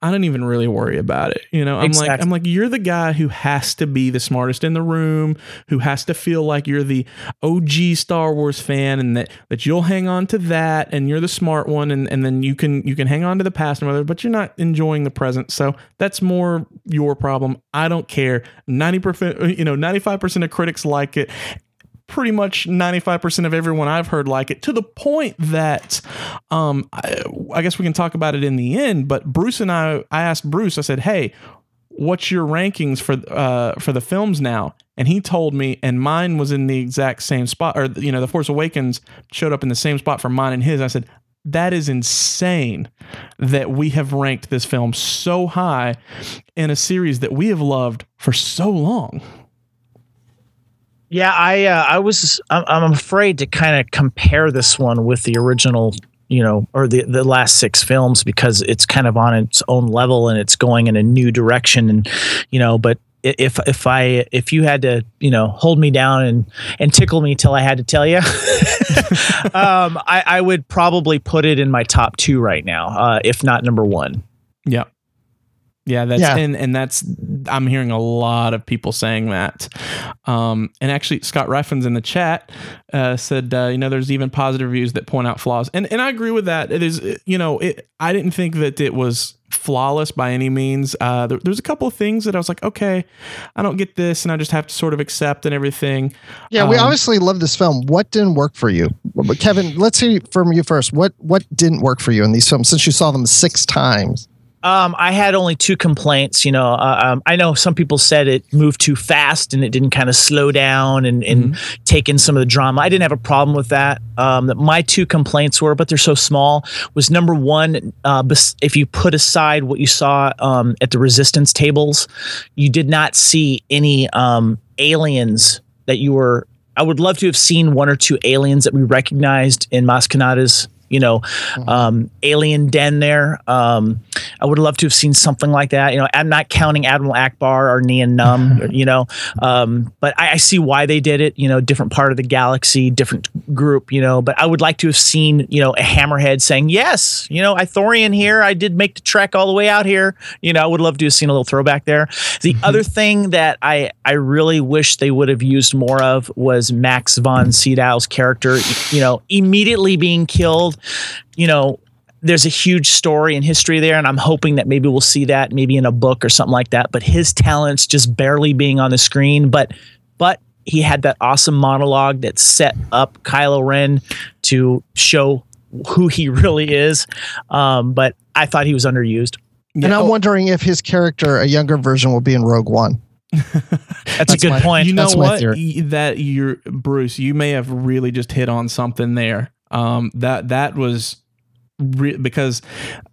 I don't even really worry about it. You know, I'm exactly. like, I'm like, you're the guy who has to be the smartest in the room, who has to feel like you're the O G Star Wars fan, and that, that you'll hang on to that, and you're the smart one, and, and then you can you can hang on to the past and whatever, but you're not enjoying the present. So that's more your problem. I don't care. ninety percent, you know, ninety-five percent of critics like it. Pretty much ninety-five percent of everyone I've heard like it, to the point that um, I, I guess we can talk about it in the end, but Bruce and I, I asked Bruce, I said, hey, what's your rankings for uh, for the films now? And he told me, and mine was in the exact same spot, or, you know, The Force Awakens showed up in the same spot for mine and his. I said, that is insane that we have ranked this film so high in a series that we have loved for so long. Yeah, I uh, I was I'm, I'm afraid to kind of compare this one with the original, you know, or the, the last six films, because it's kind of on its own level and it's going in a new direction, and you know, but if if I if you had to, you know, hold me down and, and tickle me till I had to tell you, um, I, I would probably put it in my top two right now, uh, if not number one. Yeah. Yeah, that's yeah. And, and that's I'm hearing a lot of people saying that. Um, and actually, Scott Riffen's in the chat uh, said, uh, you know, there's even positive reviews that point out flaws. And and I agree with that. It is, you know, it, I didn't think that it was flawless by any means. Uh, there, there's a couple of things that I was like, OK, I don't get this, and I just have to sort of accept and everything. Yeah, um, we obviously love this film. What didn't work for you? Kevin, let's hear from you first. What what didn't work for you in these films, since you saw them six times? Um, I had only two complaints. You know, uh, um, I know some people said it moved too fast and it didn't kind of slow down and, and mm-hmm. take in some of the drama. I didn't have a problem with that. Um, my two complaints were, but they're so small, was number one, uh, if you put aside what you saw um, at the resistance tables, you did not see any um, aliens that you were. I would love to have seen one or two aliens that we recognized in Maz Kanata's, you know, um, alien den there. Um, I would love to have seen something like that. You know, I'm not counting Admiral Akbar or Nian Numb, you know, um, but I, I see why they did it, you know, different part of the galaxy, different group, you know, but I would like to have seen, you know, a hammerhead saying, yes, you know, I Thorian here. I did make the trek all the way out here. You know, I would love to have seen a little throwback there. The other thing that I, I really wish they would have used more of was Max von Sydow's character, you know, immediately being killed. You know, there's a huge story and history there, and I'm hoping that maybe we'll see that maybe in a book or something like that. But his talents just barely being on the screen. But but he had that awesome monologue that set up Kylo Ren to show who he really is. Um, but I thought he was underused. And yeah. I'm wondering if his character, a younger version, will be in Rogue One. that's, that's a good my, point. You know that's what? That you're Bruce, you may have really just hit on something there. Um, that, that was re- because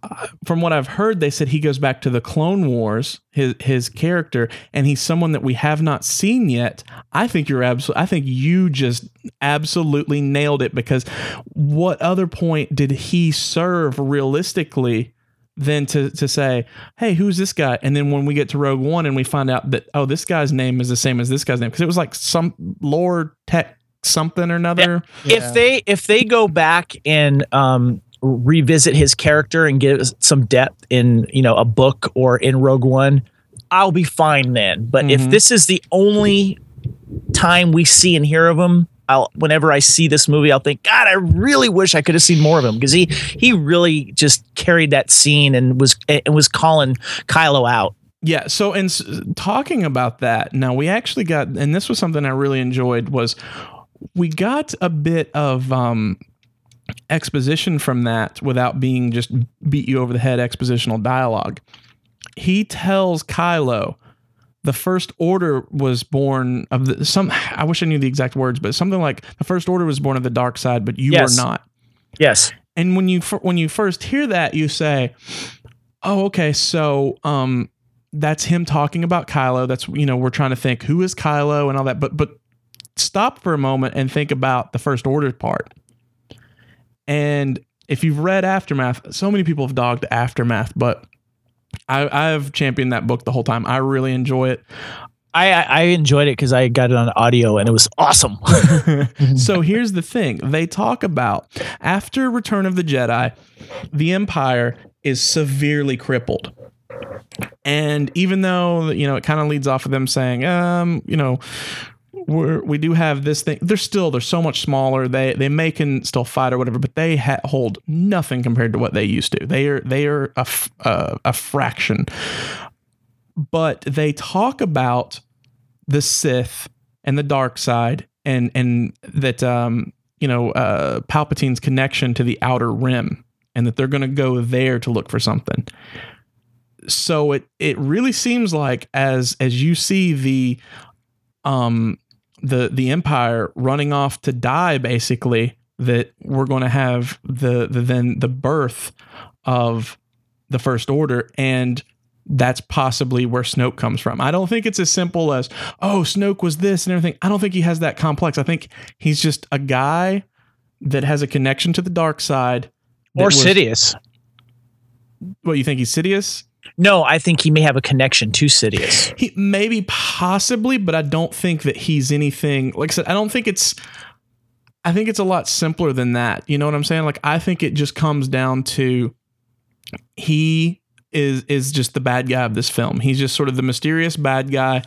uh, from what I've heard, they said he goes back to the Clone Wars, his, his character, and he's someone that we have not seen yet. I think you're absolutely, I think you just absolutely nailed it, because what other point did he serve realistically than to, to say, hey, who's this guy? And then when we get to Rogue One and we find out that, oh, this guy's name is the same as this guy's name. Cause it was like some lore tech, something or another. Yeah. If they if they go back and um, revisit his character and give some depth in, you know, a book or in Rogue One, I'll be fine then. But mm-hmm. if this is the only time we see and hear of him, I'll whenever I see this movie, I'll think, God, I really wish I could have seen more of him, because he he really just carried that scene and was and was calling Kylo out. Yeah. So in talking about that, now we actually got, and this was something I really enjoyed, was. We got a bit of um, exposition from that without being just beat you over the head expositional dialogue. He tells Kylo the First Order was born of the, some, I wish I knew the exact words, but something like the First Order was born of the dark side, but you yes. were not. Yes. And when you, when you first hear that, you say, oh, okay. So, um, that's him talking about Kylo. That's, you know, we're trying to think who is Kylo and all that, but, but stop for a moment and think about the First Order part. And if you've read Aftermath, so many people have dogged Aftermath, but I, I've championed that book the whole time. I really enjoy it. I, I enjoyed it because I got it on audio and it was awesome. So here's the thing. They talk about after Return of the Jedi, the Empire is severely crippled. And even though, you know, it kind of leads off of them saying, um, you know, we're, we do have this thing. They're still, they're so much smaller. They, they may can still fight or whatever, but they ha- hold nothing compared to what they used to. They are, they are a, f- uh, a fraction, but they talk about the Sith and the dark side and, and that, um, you know, uh, Palpatine's connection to the Outer Rim and that they're going to go there to look for something. So it, it really seems like as, as you see the, um, the, the Empire running off to die, basically, that we're going to have the, the, then the birth of the First Order. And that's possibly where Snoke comes from. I don't think it's as simple as, oh, Snoke was this and everything. I don't think he has that complex. I think he's just a guy that has a connection to the dark side. Or was, Sidious. What, you think he's Sidious? No, I think he may have a connection to Sidious. He, maybe, possibly, but I don't think that he's anything. Like I said, I don't think it's. I think it's a lot simpler than that. You know what I'm saying? Like I think it just comes down to he is is just the bad guy of this film. He's just sort of the mysterious bad guy,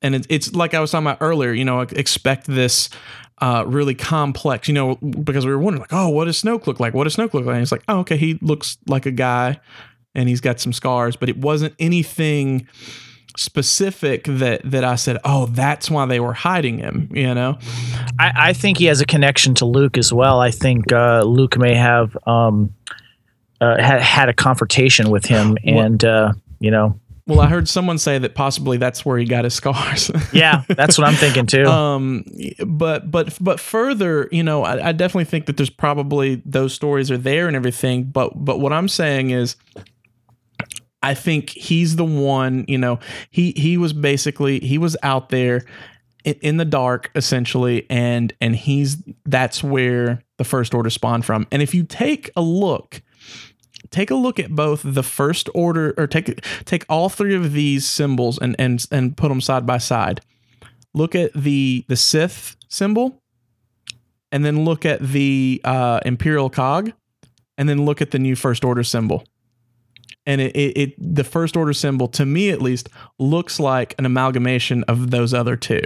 and it's it's like I was talking about earlier. You know, expect this uh, really complex. You know, because we were wondering like, oh, what does Snoke look like? What does Snoke look like? And it's like, oh, okay, he looks like a guy. And he's got some scars, but it wasn't anything specific that, that I said, oh, that's why they were hiding him. You know, I, I think he has a connection to Luke as well. I think uh, Luke may have um, uh, had, had a confrontation with him and, uh, you know. Well, I heard someone say that possibly that's where he got his scars. Yeah, that's what I'm thinking too. Um, but but but further, you know, I, I definitely think that there's probably those stories are there and everything. But but what I'm saying is, I think he's the one. You know, he he was basically he was out there in, in the dark essentially, and and he's that's where the First Order spawned from. And if you take a look. Take a look at both the First Order, or take take all three of these symbols and and and put them side by side. Look at the the Sith symbol, and then look at the uh, Imperial cog, and then look at the new First Order symbol. And it, it, it the First Order symbol, to me at least, looks like an amalgamation of those other two.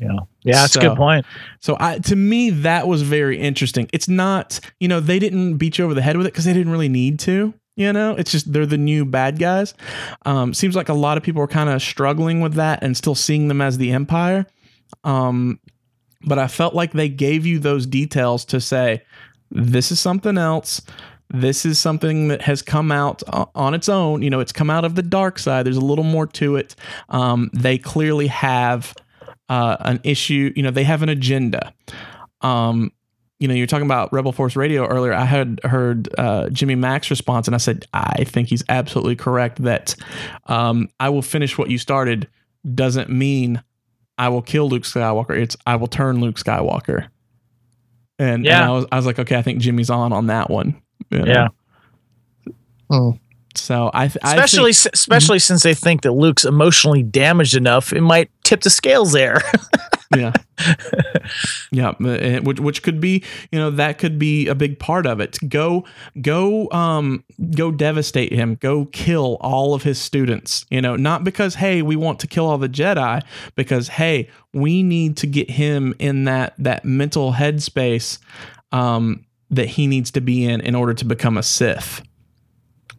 Yeah. Yeah, that's so, a good point. So I, to me, that was very interesting. It's not, you know, they didn't beat you over the head with it because they didn't really need to, you know, it's just, they're the new bad guys. Um, seems like a lot of people are kind of struggling with that and still seeing them as the Empire. Um, but I felt like they gave you those details to say, this is something else. This is something that has come out on its own. You know, it's come out of the dark side. There's a little more to it. Um, they clearly have, Uh, an issue, you know, they have an agenda. Um, you know, you're talking about Rebel Force Radio earlier. I had heard uh, Jimmy Mack's response, and I said, I think he's absolutely correct that um, I will finish what you started doesn't mean I will kill Luke Skywalker. It's I will turn Luke Skywalker. And, yeah. and I was I was like, okay, I think Jimmy's on on that one. You know? Yeah. Oh. So I, th- especially, I think, especially since they think that Luke's emotionally damaged enough, it might tip the scales there. yeah. Yeah. Which, which could be, you know, that could be a big part of it. Go, go, um, go devastate him, go kill all of his students, you know, not because, hey, we want to kill all the Jedi because, hey, we need to get him in that, that mental headspace, um, that he needs to be in, in order to become a Sith.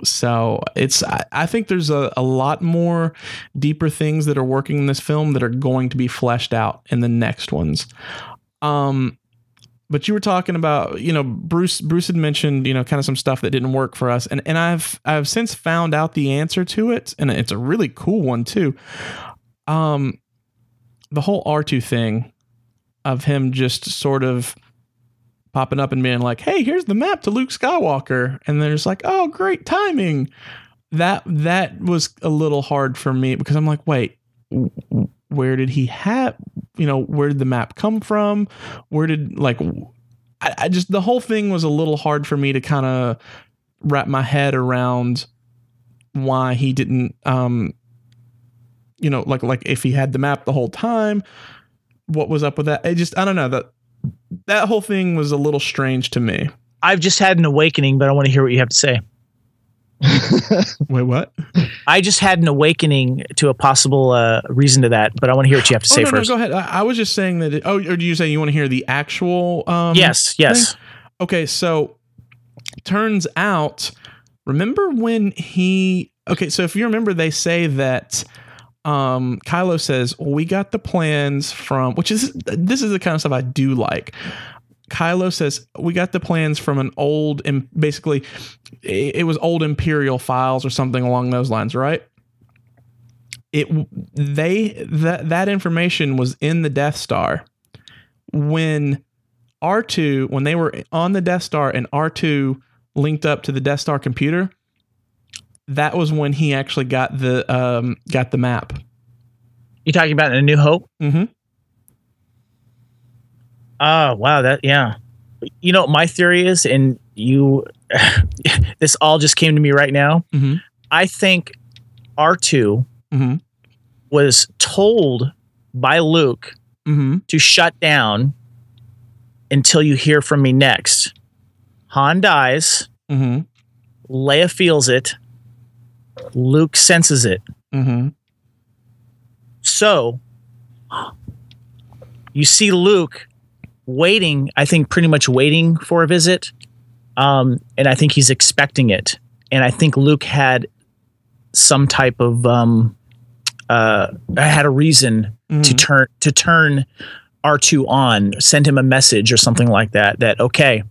So it's, I, I think there's a, a lot more deeper things that are working in this film that are going to be fleshed out in the next ones. Um, but you were talking about, you know, Bruce, Bruce had mentioned, you know, kind of some stuff that didn't work for us. And, and I've, I've since found out the answer to it. And it's a really cool one too. um, the whole R two thing of him just sort of popping up and being like, hey, here's the map to Luke Skywalker. And then it's like, oh, great timing. That that was a little hard for me because I'm like, wait, where did he have, you know, where did the map come from? Where did, like, I, I just, the whole thing was a little hard for me to kind of wrap my head around why he didn't, um, you know, like, like if he had the map the whole time, what was up with that? It just, I don't know, that, that whole thing was a little strange to me. I've just had an awakening, but I want to hear what you have to say. Wait, what? I just had an awakening to a possible uh, reason to that, but I want to hear what you have to oh, say no, first. No, go ahead. I, I was just saying that. It, oh, or do you say you want to hear the actual? Um, yes, yes. Thing? Okay, so turns out, remember when he? Okay, so if you remember, they say that um, Kylo says, well, "We got the plans from," which is this is the kind of stuff I do like. Kylo says, we got the plans from an old, and basically it was old Imperial files or something along those lines, right? It, they, that, that information was in the Death Star when R two, when they were on the Death Star and R two linked up to the Death Star computer. That was when he actually got the, um, got the map. You're talking about in A New Hope? Mm-hmm. Oh, wow. That, yeah. You know, my theory is, and you, this all just came to me right now. Mm-hmm. I think R two mm-hmm. was told by Luke mm-hmm. to shut down until you hear from me next. Han dies. Mm-hmm. Leia feels it. Luke senses it. Mm-hmm. So you see Luke waiting, I think pretty much waiting for a visit. Um, and I think he's expecting it. And I think Luke had some type of, um, uh, had a reason mm-hmm. to turn, to turn R two on, send him a message or something like that, that, okay,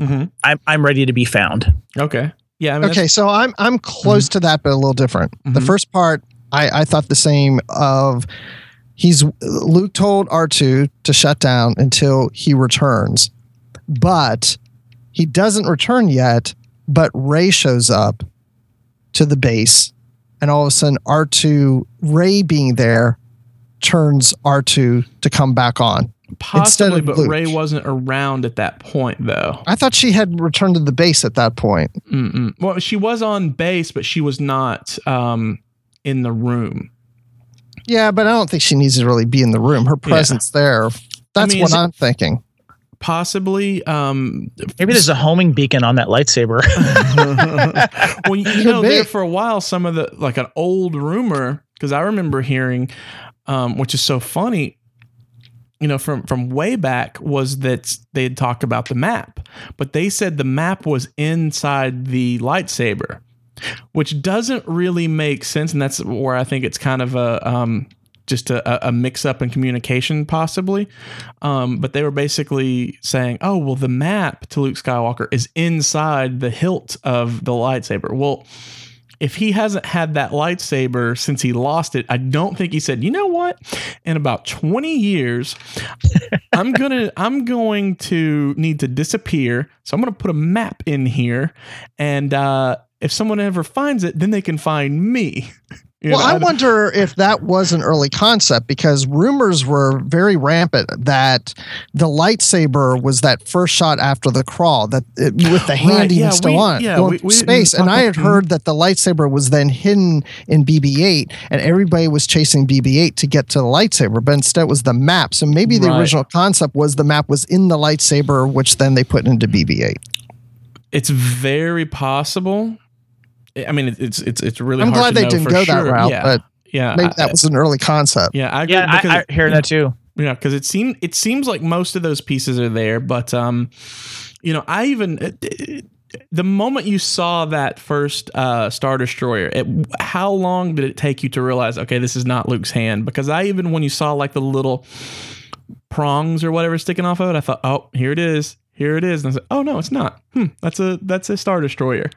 mm-hmm. I'm, I'm ready to be found. Okay. Yeah. I mean, okay. So I'm, I'm close mm-hmm. to that, but a little different. Mm-hmm. The first part, I, I thought the same of, He's Luke told R two to shut down until he returns, but he doesn't return yet. But Rey shows up to the base, and all of a sudden, R two, Rey being there, turns R two to come back on. Possibly, but Luke. Rey wasn't around at that point, though. I thought she had returned to the base at that point. Mm-mm. Well, she was on base, but she was not um, in the room. Yeah, but I don't think she needs to really be in the room. Her presence yeah. there. That's I mean, what I'm thinking. Possibly. Um, Maybe there's a homing beacon on that lightsaber. Well, you Could know, be. there for a while, some of the, like an old rumor, because I remember hearing, um, which is so funny, you know, from, from way back, was that they had talked about the map, but they said the map was inside the lightsaber, which doesn't really make sense. And that's where I think it's kind of a um, just a, a mix up in communication, possibly. Um, but they were basically saying, oh, well, the map to Luke Skywalker is inside the hilt of the lightsaber. Well, if he hasn't had that lightsaber since he lost it, I don't think he said, you know what? In about twenty years, I'm gonna I'm going to need to disappear. So I'm going to put a map in here, and uh if someone ever finds it, then they can find me. You well, know, I, I wonder if that was an early concept, because rumors were very rampant that the lightsaber was that first shot after the crawl, that it, with the hand right, even yeah, still we, on yeah, we, we space. And I had heard that the lightsaber was then hidden in B B eight, and everybody was chasing B B eight to get to the lightsaber, but instead it was the map. So maybe the right. original concept was the map was in the lightsaber, which then they put into B B eight. It's very possible. I mean, it's it's it's really. I'm hard glad to they know didn't go sure. that route, yeah. but yeah, maybe that I, was an early concept. Yeah, I, yeah, because, I, I hear that too. Yeah, you because know, it seems it seems like most of those pieces are there, but um, you know, I even the moment you saw that first uh, Star Destroyer, it, how long did it take you to realize, okay, this is not Luke's hand? Because I even when you saw like the little prongs or whatever sticking off of it, I thought, oh, here it is, here it is. And I was like, oh no, it's not. Hmm, that's a that's a Star Destroyer.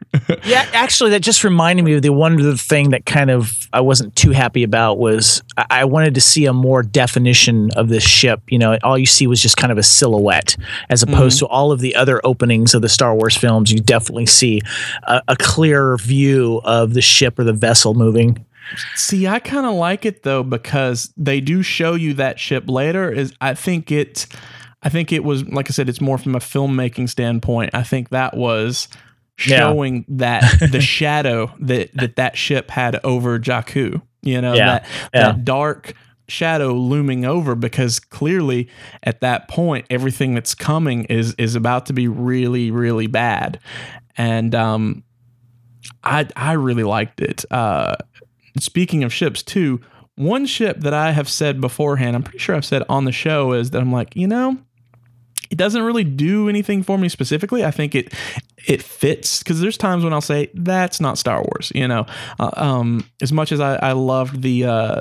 Yeah, actually, that just reminded me of the one other thing that kind of I wasn't too happy about was I, I wanted to see a more definition of this ship. You know, all you see was just kind of a silhouette, as opposed mm-hmm. to all of the other openings of the Star Wars films. You definitely see a, a clearer view of the ship or the vessel moving. See, I kind of like it though, because they do show you that ship later. Is I think it. I think it was, like I said, it's more from a filmmaking standpoint. I think that was showing yeah. that the shadow that, that that ship had over Jakku, you know, yeah. That, yeah. that dark shadow looming over, because clearly at that point, everything that's coming is, is about to be really, really bad. And, um, I, I really liked it. Uh, speaking of ships too, one ship that I have said beforehand, I'm pretty sure I've said on the show, is that I'm like, you know, it doesn't really do anything for me specifically. I think it it fits, because there's times when I'll say that's not Star Wars. You know, uh, um, as much as I, I loved the uh,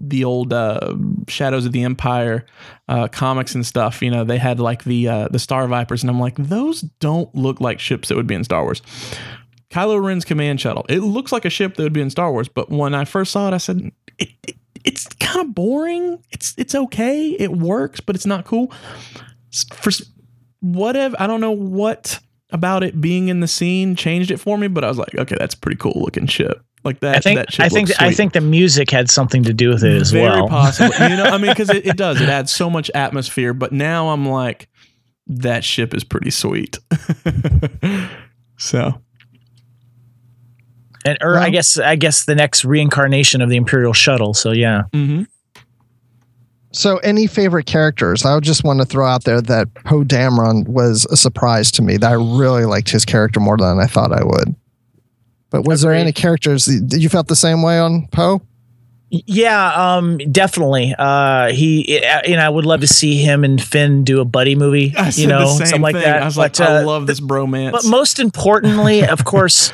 the old uh, Shadows of the Empire uh, comics and stuff, you know, they had like the uh, the Star Vipers, and I'm like, those don't look like ships that would be in Star Wars. Kylo Ren's command shuttle. It looks like a ship that would be in Star Wars, but when I first saw it, I said it, it, it's kind of boring. It's it's okay. It works, but it's not cool. For whatever, I don't know what about it being in the scene changed it for me, but I was like, okay, that's a pretty cool looking ship. Like that. I think that I think I think the music had something to do with it as Very well. Very possible. You know, I mean, because it, it does. It adds so much atmosphere. But now I'm like, that ship is pretty sweet. So. And, or well, I guess I guess the next reincarnation of the Imperial shuttle. So yeah. Mm-hmm. So any favorite characters? I would just want to throw out there that Poe Dameron was a surprise to me. That I really liked his character more than I thought I would. But was Agreed. There any characters you felt the same way on Poe? Yeah, um, definitely. Uh, he and I would love to see him and Finn do a buddy movie, I you know, something thing. like that. I was but, like, uh, I love this bromance. But most importantly, of course.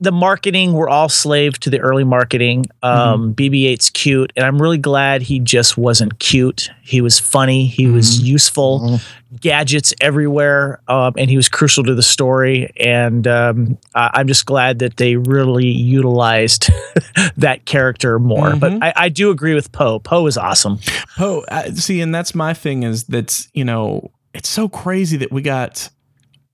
The marketing, we're all slaves to the early marketing. Um, mm-hmm. B B eight's cute, and I'm really glad he just wasn't cute. He was funny. He mm-hmm. was useful. Mm-hmm. Gadgets everywhere, um, and he was crucial to the story. And um, I- I'm just glad that they really utilized that character more. Mm-hmm. But I-, I do agree with Poe. Poe is awesome. Poe, I, see, and that's my thing is that's, you know, it's so crazy that we got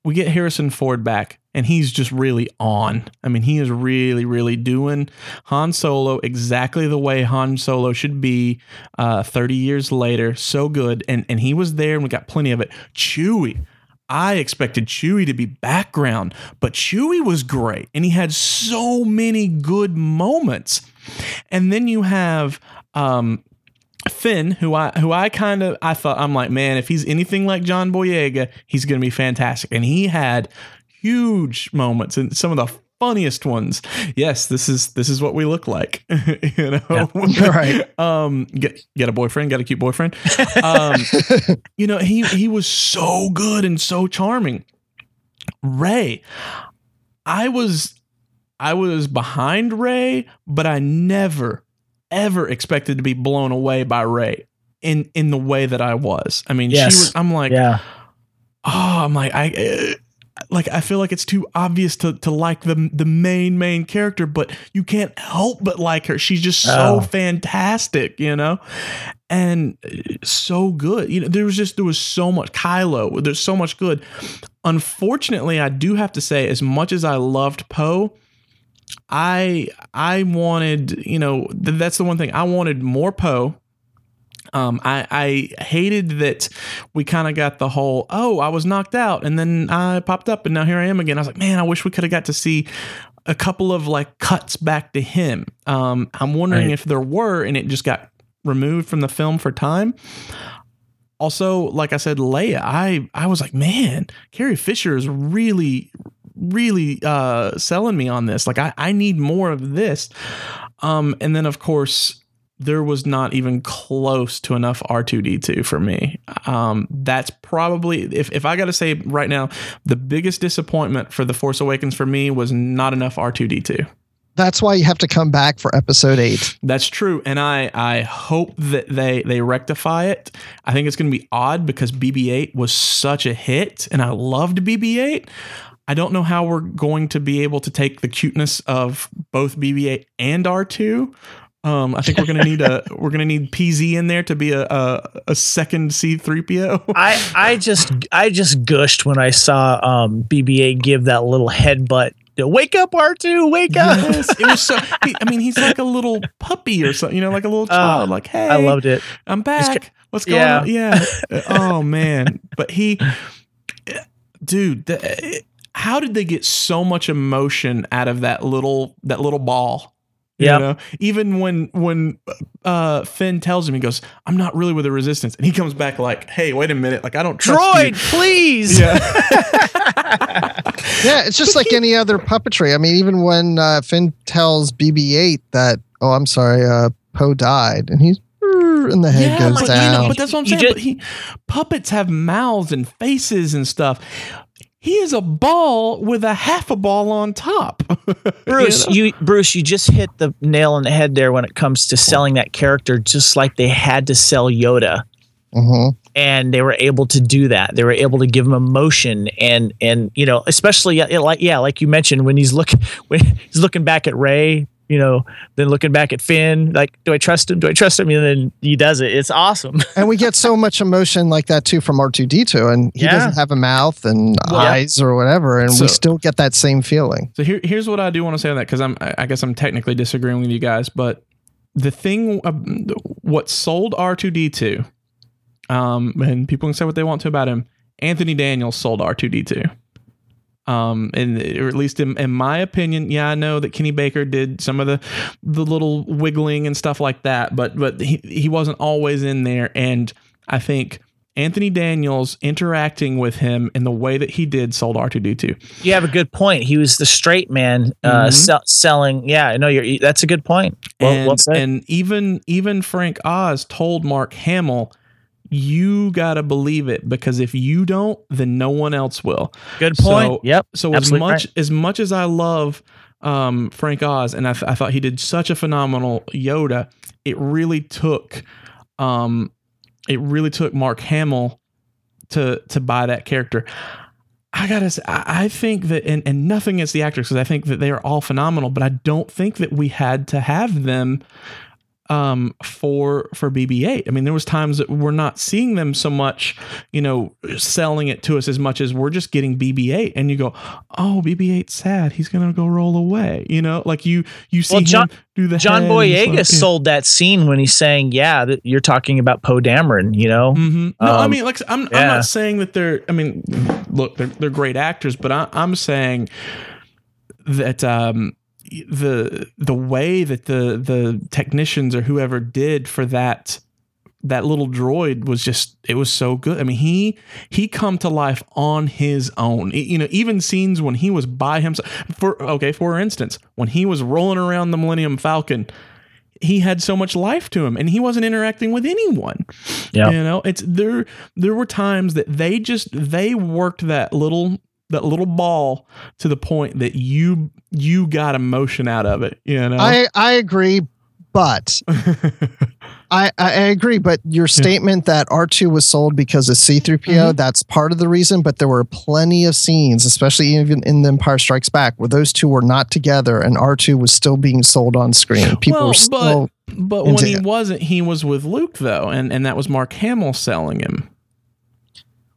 we get Harrison Ford back. And he's just really on. I mean, he is really, really doing Han Solo exactly the way Han Solo should be uh, thirty years later. So good. And and he was there, and we got plenty of it. Chewie. I expected Chewie to be background, but Chewie was great. And he had so many good moments. And then you have... Um, Finn, who I who I kind of I thought I'm like, man, if he's anything like John Boyega, he's going to be fantastic. And he had huge moments and some of the funniest ones. Yes, this is this is what we look like, you know. Yeah, right. um, get, get a boyfriend, got a cute boyfriend. Um, you know, he he was so good and so charming. Rey, I was I was behind Rey, but I never. ever expected to be blown away by Rey in, in the way that I was. I mean, yes. she was, I'm like, yeah. oh, I'm like, I, uh, like, I feel like it's too obvious to, to like the, the main, main character, but you can't help but like her. She's just so oh. fantastic, you know, and so good. You know, there was just, there was so much Kylo, there's so much good. Unfortunately, I do have to say, as much as I loved Poe, I I wanted, you know, th- that's the one thing. I wanted more Poe. Um, I, I hated that we kind of got the whole, oh, I was knocked out and then I popped up and now here I am again. I was like, man, I wish we could have got to see a couple of like cuts back to him. Um, I'm wondering right. if there were, and it just got removed from the film for time. Also, like I said, Leia, I, I was like, man, Carrie Fisher is really... really uh selling me on this. Like I, I need more of this. Um and then of course there was not even close to enough R two D two for me. Um that's probably if, if I gotta say right now, the biggest disappointment for The Force Awakens for me was not enough R two D two. That's why you have to come back for episode eight. That's true. And I, I hope that they, they rectify it. I think it's going to be odd because B B eight was such a hit and I loved B B eight. I don't know how we're going to be able to take the cuteness of both B B eight and R two. Um, I think we're gonna need a we're gonna need P Z in there to be a a, a second C three P O. I I just I just gushed when I saw um, B B eight give that little headbutt. Wake up, R two! Wake up! Yes, it was so. He, I mean, he's like a little puppy or something, you know, like a little child. Uh, like, hey, I loved it. I'm back. What's going yeah. on? Yeah. Oh man, but he, dude. The, it, how did they get so much emotion out of that little that little ball? Yeah. You know? Even when when uh, Finn tells him, he goes, "I'm not really with the resistance," and he comes back like, "Hey, wait a minute! Like, I don't trust Droid, you. Please." Yeah. Yeah, it's just like any other puppetry. I mean, even when uh, Finn tells B B eight that, "Oh, I'm sorry, uh, Poe died," and he's and the head yeah, goes but, down. You know, but that's what I'm saying. Just, but he, puppets have mouths and faces and stuff. He is a ball with a half a ball on top. Bruce, you know? you Bruce, you just hit the nail on the head there when it comes to selling that character, just like they had to sell Yoda. Mm-hmm. And they were able to do that. They were able to give him emotion, and and you know, especially it, like yeah, like you mentioned, when he's look when he's looking back at Rey, you know, then looking back at Finn, like, do I trust him? Do I trust him? And then he does it. It's awesome. And we get so much emotion like that too from R two D two, and he yeah. doesn't have a mouth and well, eyes yeah. or whatever, and so, we still get that same feeling. So here, here's what I do want to say on that, because I'm, I guess I'm technically disagreeing with you guys, but the thing, uh, what sold R two D two, um, and people can say what they want to about him, Anthony Daniels sold R two D two. Um, and or at least in, in my opinion, yeah, I know that Kenny Baker did some of the, the little wiggling and stuff like that, but, but he, he wasn't always in there. And I think Anthony Daniels interacting with him in the way that he did sold R two D two. You have a good point. He was the straight man, uh, mm-hmm. sell, selling. Yeah, no, you're, that's a good point. Well, and, well said. And even, even Frank Oz told Mark Hamill, you gotta believe it, because if you don't, then no one else will. Good point. So, yep. So as much right. as much as I love um, Frank Oz, and I, th- I thought he did such a phenomenal Yoda, it really took, um, it really took Mark Hamill to to buy that character. I gotta say, I think that, and, and nothing against the actors, because I think that they are all phenomenal, but I don't think that we had to have them. Um, for for B B eight, I mean, there was times that we're not seeing them so much, you know, selling it to us as much as we're just getting B B eight, and you go, oh, B B eight's sad, he's gonna go roll away, you know, like you you see well, John, him do the John Boyega like, sold that scene when he's saying, yeah, that you're talking about Poe Dameron, you know. Mm-hmm. No, um, I mean, like I'm yeah. I'm not saying that they're, I mean, look, they're they're great actors, but I, I'm saying that. Um, the the way that the the technicians or whoever did for that that little droid was just, it was so good. I mean, he he come to life on his own. You know, even scenes when he was by himself. For okay, for instance, when he was rolling around the Millennium Falcon, he had so much life to him, and he wasn't interacting with anyone. Yeah, you know, it's there. There were times that they just they worked that little. That little ball to the point that you you got emotion out of it, you know. I, I agree, but I I agree, but your statement yeah. that R two was sold because of C three P O, mm-hmm. that's part of the reason. But there were plenty of scenes, especially even in The Empire Strikes Back, where those two were not together and R two was still being sold on screen. People well, were still but, but when he it. wasn't, he was with Luke though, and, and that was Mark Hamill selling him.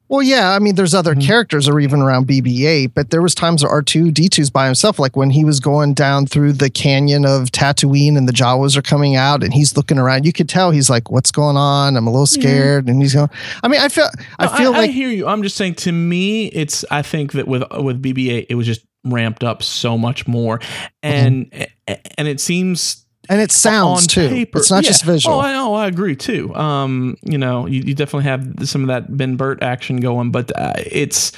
Well, yeah, I mean, there's other mm-hmm. characters or even around B B eight, but there was times where R two D two's by himself, like when he was going down through the canyon of Tatooine and the Jawas are coming out and he's looking around. You could tell he's like, what's going on? I'm a little scared. Mm-hmm. And he's going, I mean, I feel, I no, feel I, like. I hear you. I'm just saying, to me, it's, I think that with, with B B eight, it was just ramped up so much more. And, mm-hmm. and it seems. And it sounds too. Paper. It's not yeah. just visual. Oh, I know. I agree too. Um, you know, you, you definitely have some of that Ben Burt action going, but uh, it's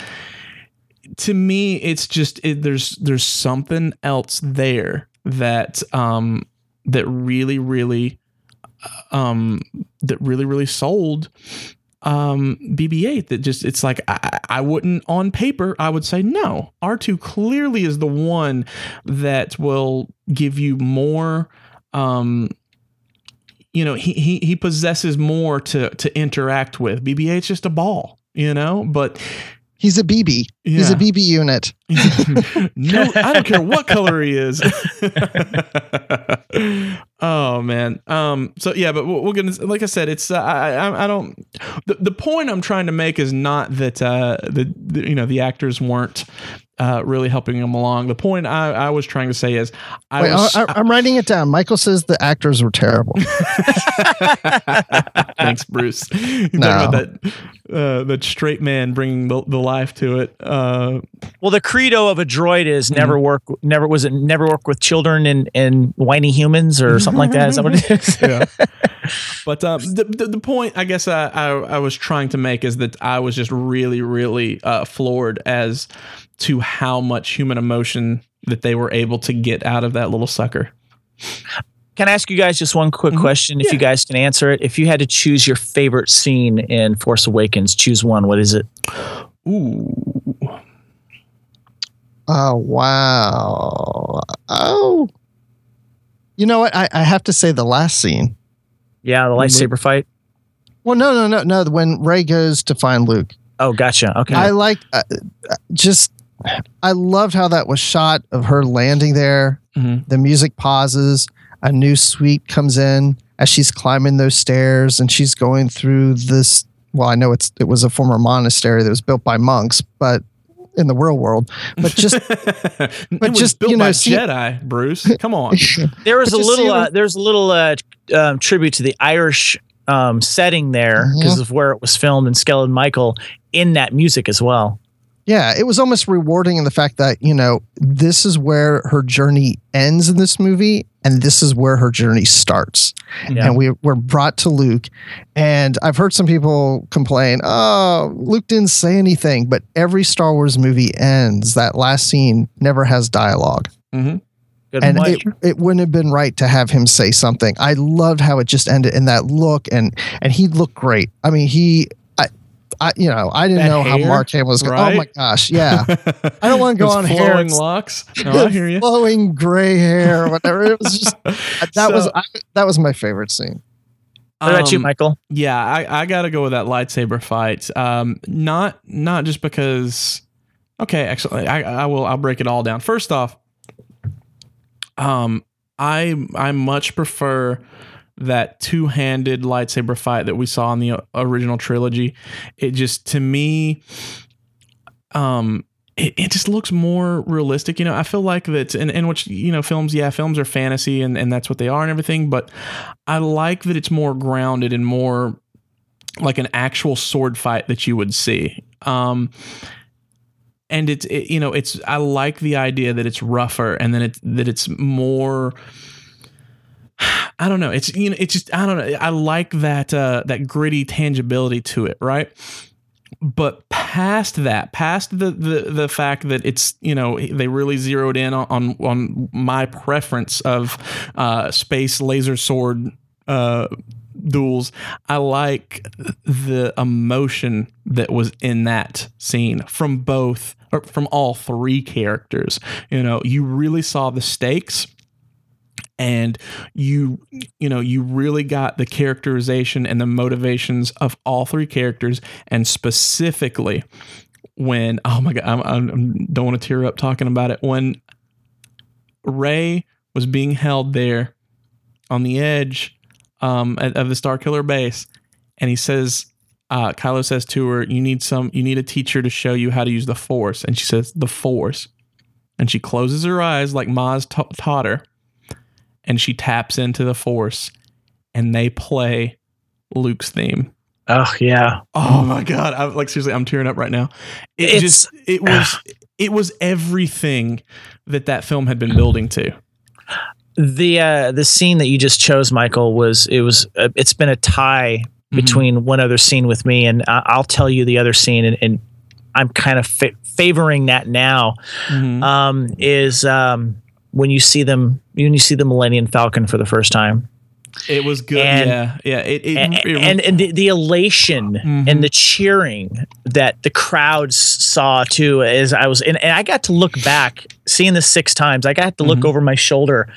to me, it's just it, there's there's something else there that um, that really, really, um, that really, really sold um, B B eight that just, it's like, I, I wouldn't on paper, I would say no. R two clearly is the one that will give you more, um, you know, he, he, he possesses more to, to interact with. B B eight's just a ball, you know, but he's a B B. Yeah. He's a B B unit. No, I don't care what color he is. Oh man. Um, so yeah, but we're gonna, like I said, it's, uh, I, I don't, the, the point I'm trying to make is not that, uh, the, the you know, the actors weren't, uh, really helping him along. The point I, I was trying to say is I Wait, was, I, I'm writing it down. Michael says the actors were terrible. Thanks, Bruce. You no. talking about that, uh, that straight man bringing the, the life to it. Uh, Well, the credo of a droid is never work, never was it never work with children and, and whiny humans or something like that. Is that what it is? Yeah. But um, the, the the point I guess I, I I was trying to make is that I was just really really uh, floored as to how much human emotion that they were able to get out of that little sucker. Can I ask you guys just one quick mm-hmm. question? If yeah. you guys can answer it, if you had to choose your favorite scene in Force Awakens, choose one. What is it? Ooh. Oh, wow. Oh, you know what? I, I have to say the last scene. Yeah. The lightsaber Luke. fight. Well, no, no, no, no. When Rey goes to find Luke. Oh, gotcha. Okay. I like uh, just, I loved how that was shot of her landing there. Mm-hmm. The music pauses. A new suite comes in as she's climbing those stairs and she's going through this. Well, I know it's, it was a former monastery that was built by monks, but in the real world, but just, but it was just built you know, by see, Jedi, Bruce. Come on, there was a little, uh, there's a little uh, um, tribute to the Irish um, setting there because mm-hmm. of where it was filmed and Skeleton Michael in that music as well. Yeah, it was almost rewarding in the fact that you know this is where her journey ends in this movie, and this is where her journey starts. Yeah. And we were brought to Luke, and I've heard some people complain, "Oh, Luke didn't say anything." But every Star Wars movie ends that last scene never has dialogue, mm-hmm. Good and it, it wouldn't have been right to have him say something. I loved how it just ended in that look, and and he looked great. I mean, he. I, you know, I didn't that know hair, how Mark Hamill was going. Right? Oh my gosh. Yeah. I don't want to go on flowing hair. Flowing locks. No, I hear you. Flowing gray hair or whatever. It was just, that so, was, I, that was my favorite scene. What um, about you, Michael? Yeah. I, I got to go with that lightsaber fight. Um, not, not just because, okay, actually I, I will, I'll break it all down. First off, um, I, I much prefer that two-handed lightsaber fight that we saw in the original trilogy. It just, to me, um, it, it just looks more realistic. You know, I feel like that's, and, and which, you know, films, yeah, films are fantasy and, and that's what they are and everything, but I like that it's more grounded and more like an actual sword fight that you would see. Um, and it's, it, you know, it's, I like the idea that it's rougher and then it, that it's more... I don't know. It's, you know, it's just, I don't know. I like that, uh, that gritty tangibility to it. Right. But past that, past the, the, the fact that it's, you know, they really zeroed in on, on my preference of, uh, space laser sword, uh, duels. I like the emotion that was in that scene from both or from all three characters. You know, you really saw the stakes. And you, you know, you really got the characterization and the motivations of all three characters. And specifically when, oh my God, I don't want to tear up talking about it. When Rey was being held there on the edge um, of the Starkiller base. And he says, uh, Kylo says to her, you need some, you need a teacher to show you how to use the Force. And she says, the Force. And she closes her eyes like Maz ta- taught her. And she taps into the Force and they play Luke's theme. Oh yeah. Oh my God. I like, seriously, I'm tearing up right now. It it's, just, it was, uh, it was everything that that film had been building to. The, uh, the scene that you just chose, Michael, was, it was, uh, it's been a tie mm-hmm. between one other scene with me and I, I'll tell you the other scene and, and I'm kind of fa- favoring that now mm-hmm. um, is, um, when you see them, when you see the Millennium Falcon for the first time, It was good. And, yeah. Yeah. It, it, and, it, it, and, and the, the elation mm-hmm. and the cheering that the crowds saw too, as I was in, and I got to look back, seeing this six times, I got to look mm-hmm. over my shoulder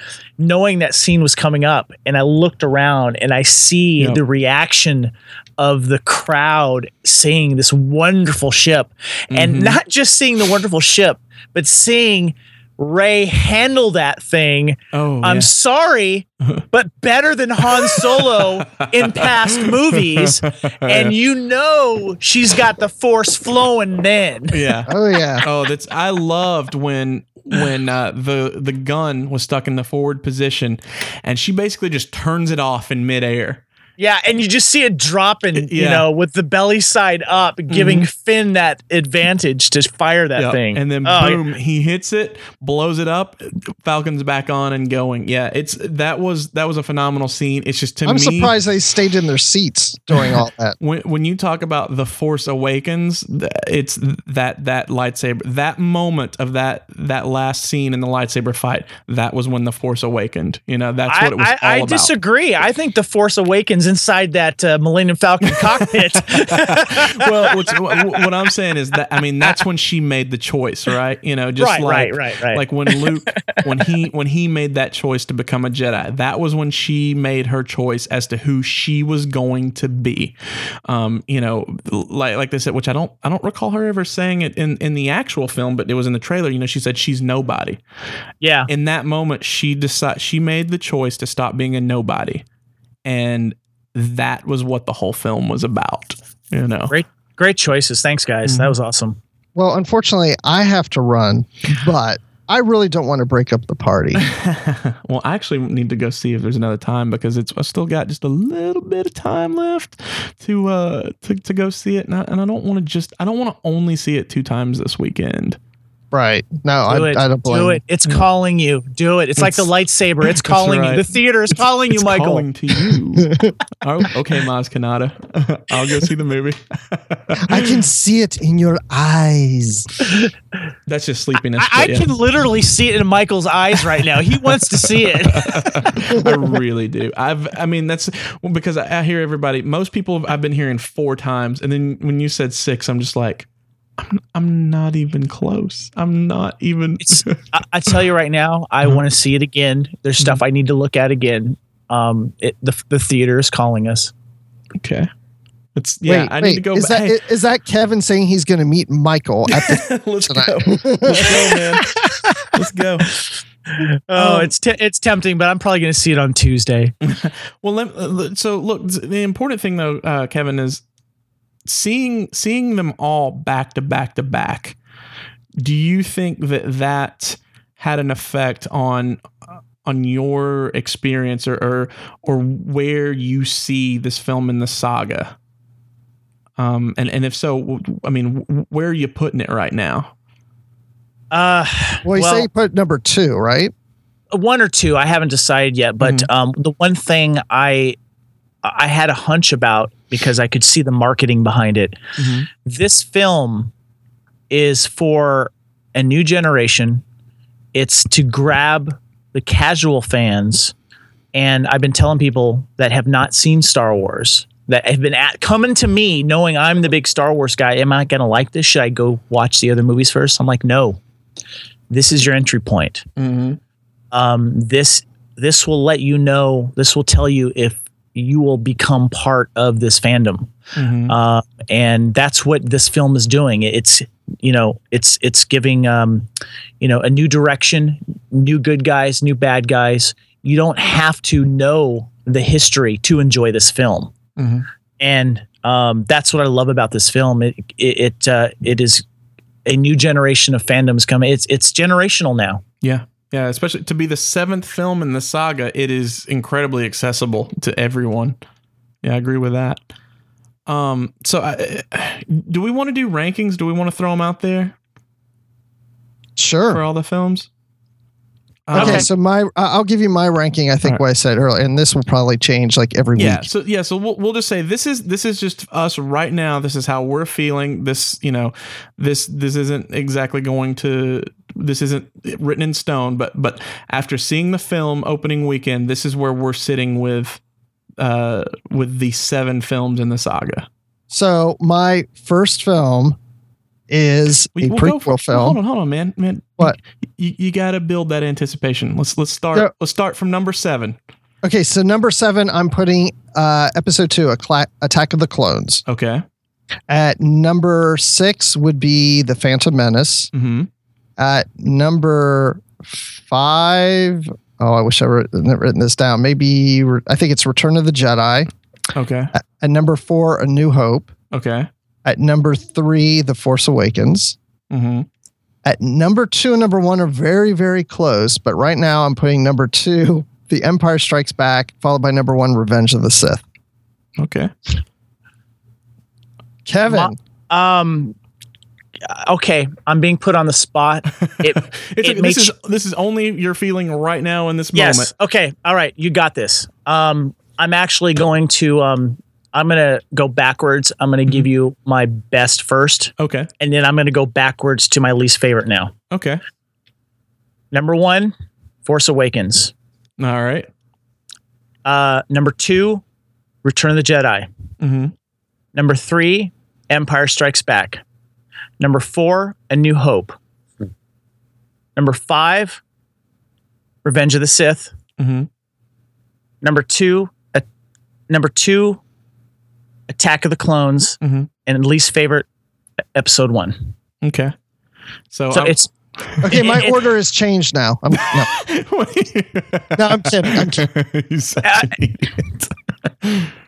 knowing that scene was coming up, and I looked around and I see yep. the reaction of the crowd seeing this wonderful ship mm-hmm. and not just seeing the wonderful ship, but seeing Rey handle that thing. Oh, I'm yeah. sorry, but better than Han Solo in past movies. And you know she's got the force flowing then. Yeah. Oh yeah. Oh, that's I loved when when uh, the the gun was stuck in the forward position, and she basically just turns it off in midair. Yeah, and you just see it dropping, yeah. you know, with the belly side up, giving mm-hmm. Finn that advantage to fire that yep. thing. And then oh, boom, yeah. he hits it, blows it up. Falcon's back on and going. Yeah, it's that was that was a phenomenal scene. It's just to I'm me, I'm surprised they stayed in their seats during all that. When when you talk about The Force Awakens, it's that that lightsaber, that moment of that that last scene in the lightsaber fight. That was when The Force awakened. You know, that's I, what it was. I, all I about. disagree. I think The Force Awakens inside that uh, Millennium Falcon cockpit. Well, what's, what I'm saying is that, I mean, that's when she made the choice, right? You know, just right, like, right, right, right. like when Luke, when he, when he made that choice to become a Jedi, that was when she made her choice as to who she was going to be. Um, you know, like, like they said, which I don't, I don't recall her ever saying it in, in the actual film, but it was in the trailer, you know, she said, she's nobody. Yeah. In that moment, she decided, she made the choice to stop being a nobody. And that was what the whole film was about, you know. Great, great choices. Thanks, guys. Mm-hmm. That was awesome. Well, unfortunately, I have to run, but I really don't want to break up the party. Well, I actually need to go see if there's another time, because it's I still got just a little bit of time left to uh to, to go see it, and I, and I don't want to just I don't want to only see it two times this weekend. Right. No, do I, it. I don't blame. Do it. It's calling you. Do it. It's, it's like the lightsaber. It's calling right. you. The theater is calling it's, you, it's Michael. Calling to you. Oh, okay, Maz Kanata. I'll go see the movie. I can see it in your eyes. That's just sleepiness. I, I yeah. can literally see it in Michael's eyes right now. He wants to see it. I really do. I've. I mean, that's because I, I hear everybody. Most people I've been hearing four times, and then when you said six, I'm just like. I'm, I'm not even close. I'm not even. It's, I, I tell you right now, I mm-hmm. want to see it again. There's mm-hmm. stuff I need to look at again. Um, it, the the theater is calling us. Okay. It's yeah. Wait, I wait, need to go. Is, ba- that, hey. is that Kevin saying he's going to meet Michael at the? Let's go. Let's go, man. Let's go. Oh, um, it's te- it's tempting, but I'm probably going to see it on Tuesday. Well, let, so look. The important thing though, uh, Kevin, is. Seeing seeing them all back to back to back, do you think that that had an effect on on your experience or or, or where you see this film in the saga? Um, and, and if so, I mean, where are you putting it right now? Uh, well, you well, say you put number two, right? One or two. I haven't decided yet, but mm-hmm. um, the one thing I I had a hunch about, because I could see the marketing behind it. Mm-hmm. This film is for a new generation. It's to grab the casual fans. And I've been telling people that have not seen Star Wars, that have been at, coming to me knowing I'm the big Star Wars guy. Am I going to like this? Should I go watch the other movies first? I'm like, no, this is your entry point. Mm-hmm. Um, this, this will let you know, this will tell you if, you will become part of this fandom. Mm-hmm. Uh, and that's what this film is doing. It's, you know, it's, it's giving, um, you know, a new direction, new good guys, new bad guys. You don't have to know the history to enjoy this film. Mm-hmm. And, um, that's what I love about this film. It, it, it, uh, it is a new generation of fandoms coming. It's, it's generational now. Yeah. Yeah, especially to be the seventh film in the saga, it is incredibly accessible to everyone. Yeah, I agree with that. Um, so, I, do we want to do rankings? Do we want to throw them out there? Sure. For all the films? Um, okay, so my I'll give you my ranking. I think right. what I said earlier, and this will probably change like every yeah, week. So yeah, so we'll we'll just say this is this is just us right now. This is how we're feeling. This you know, this this isn't exactly going to. This isn't written in stone, but but after seeing the film opening weekend, this is where we're sitting with uh, with the seven films in the saga? So my first film is we, a we'll prequel for, film. Hold on, hold on, man, man. What? You, you got to build that anticipation. Let's let's start. So, let's start from number seven. Okay, so number seven, I'm putting uh, episode two, Acla- Attack of the Clones. Okay. At number six would be The Phantom Menace. Mm-hmm. At number five, oh, I wish I were, had written this down. Maybe I think it's Return of the Jedi. Okay. At, at number four, A New Hope. Okay. At number three, The Force Awakens. Mm-hmm. At number two and number one are very, very close, but right now I'm putting number two, The Empire Strikes Back, followed by number one, Revenge of the Sith. Okay. Kevin. My, um. Okay, I'm being put on the spot. It, it's it a, makes, this is this is only your feeling right now in this yes, moment. Yes. Okay. All right. You got this. Um. I'm actually going to. Um. I'm gonna go backwards. I'm gonna give you my best first. Okay. And then I'm gonna go backwards to my least favorite now. Okay. Number one, Force Awakens. All right. Uh, number two, Return of the Jedi. Mm-hmm. Number three, Empire Strikes Back. Number four, A New Hope. Number five, Revenge of the Sith. Mm-hmm. Number two, a, number two, Attack of the Clones. Mm-hmm. And least favorite, Episode One. Okay. So, so it's. Okay, my it, order has changed now. I'm, no. no, I'm kidding. I'm kidding. You're such uh, an idiot.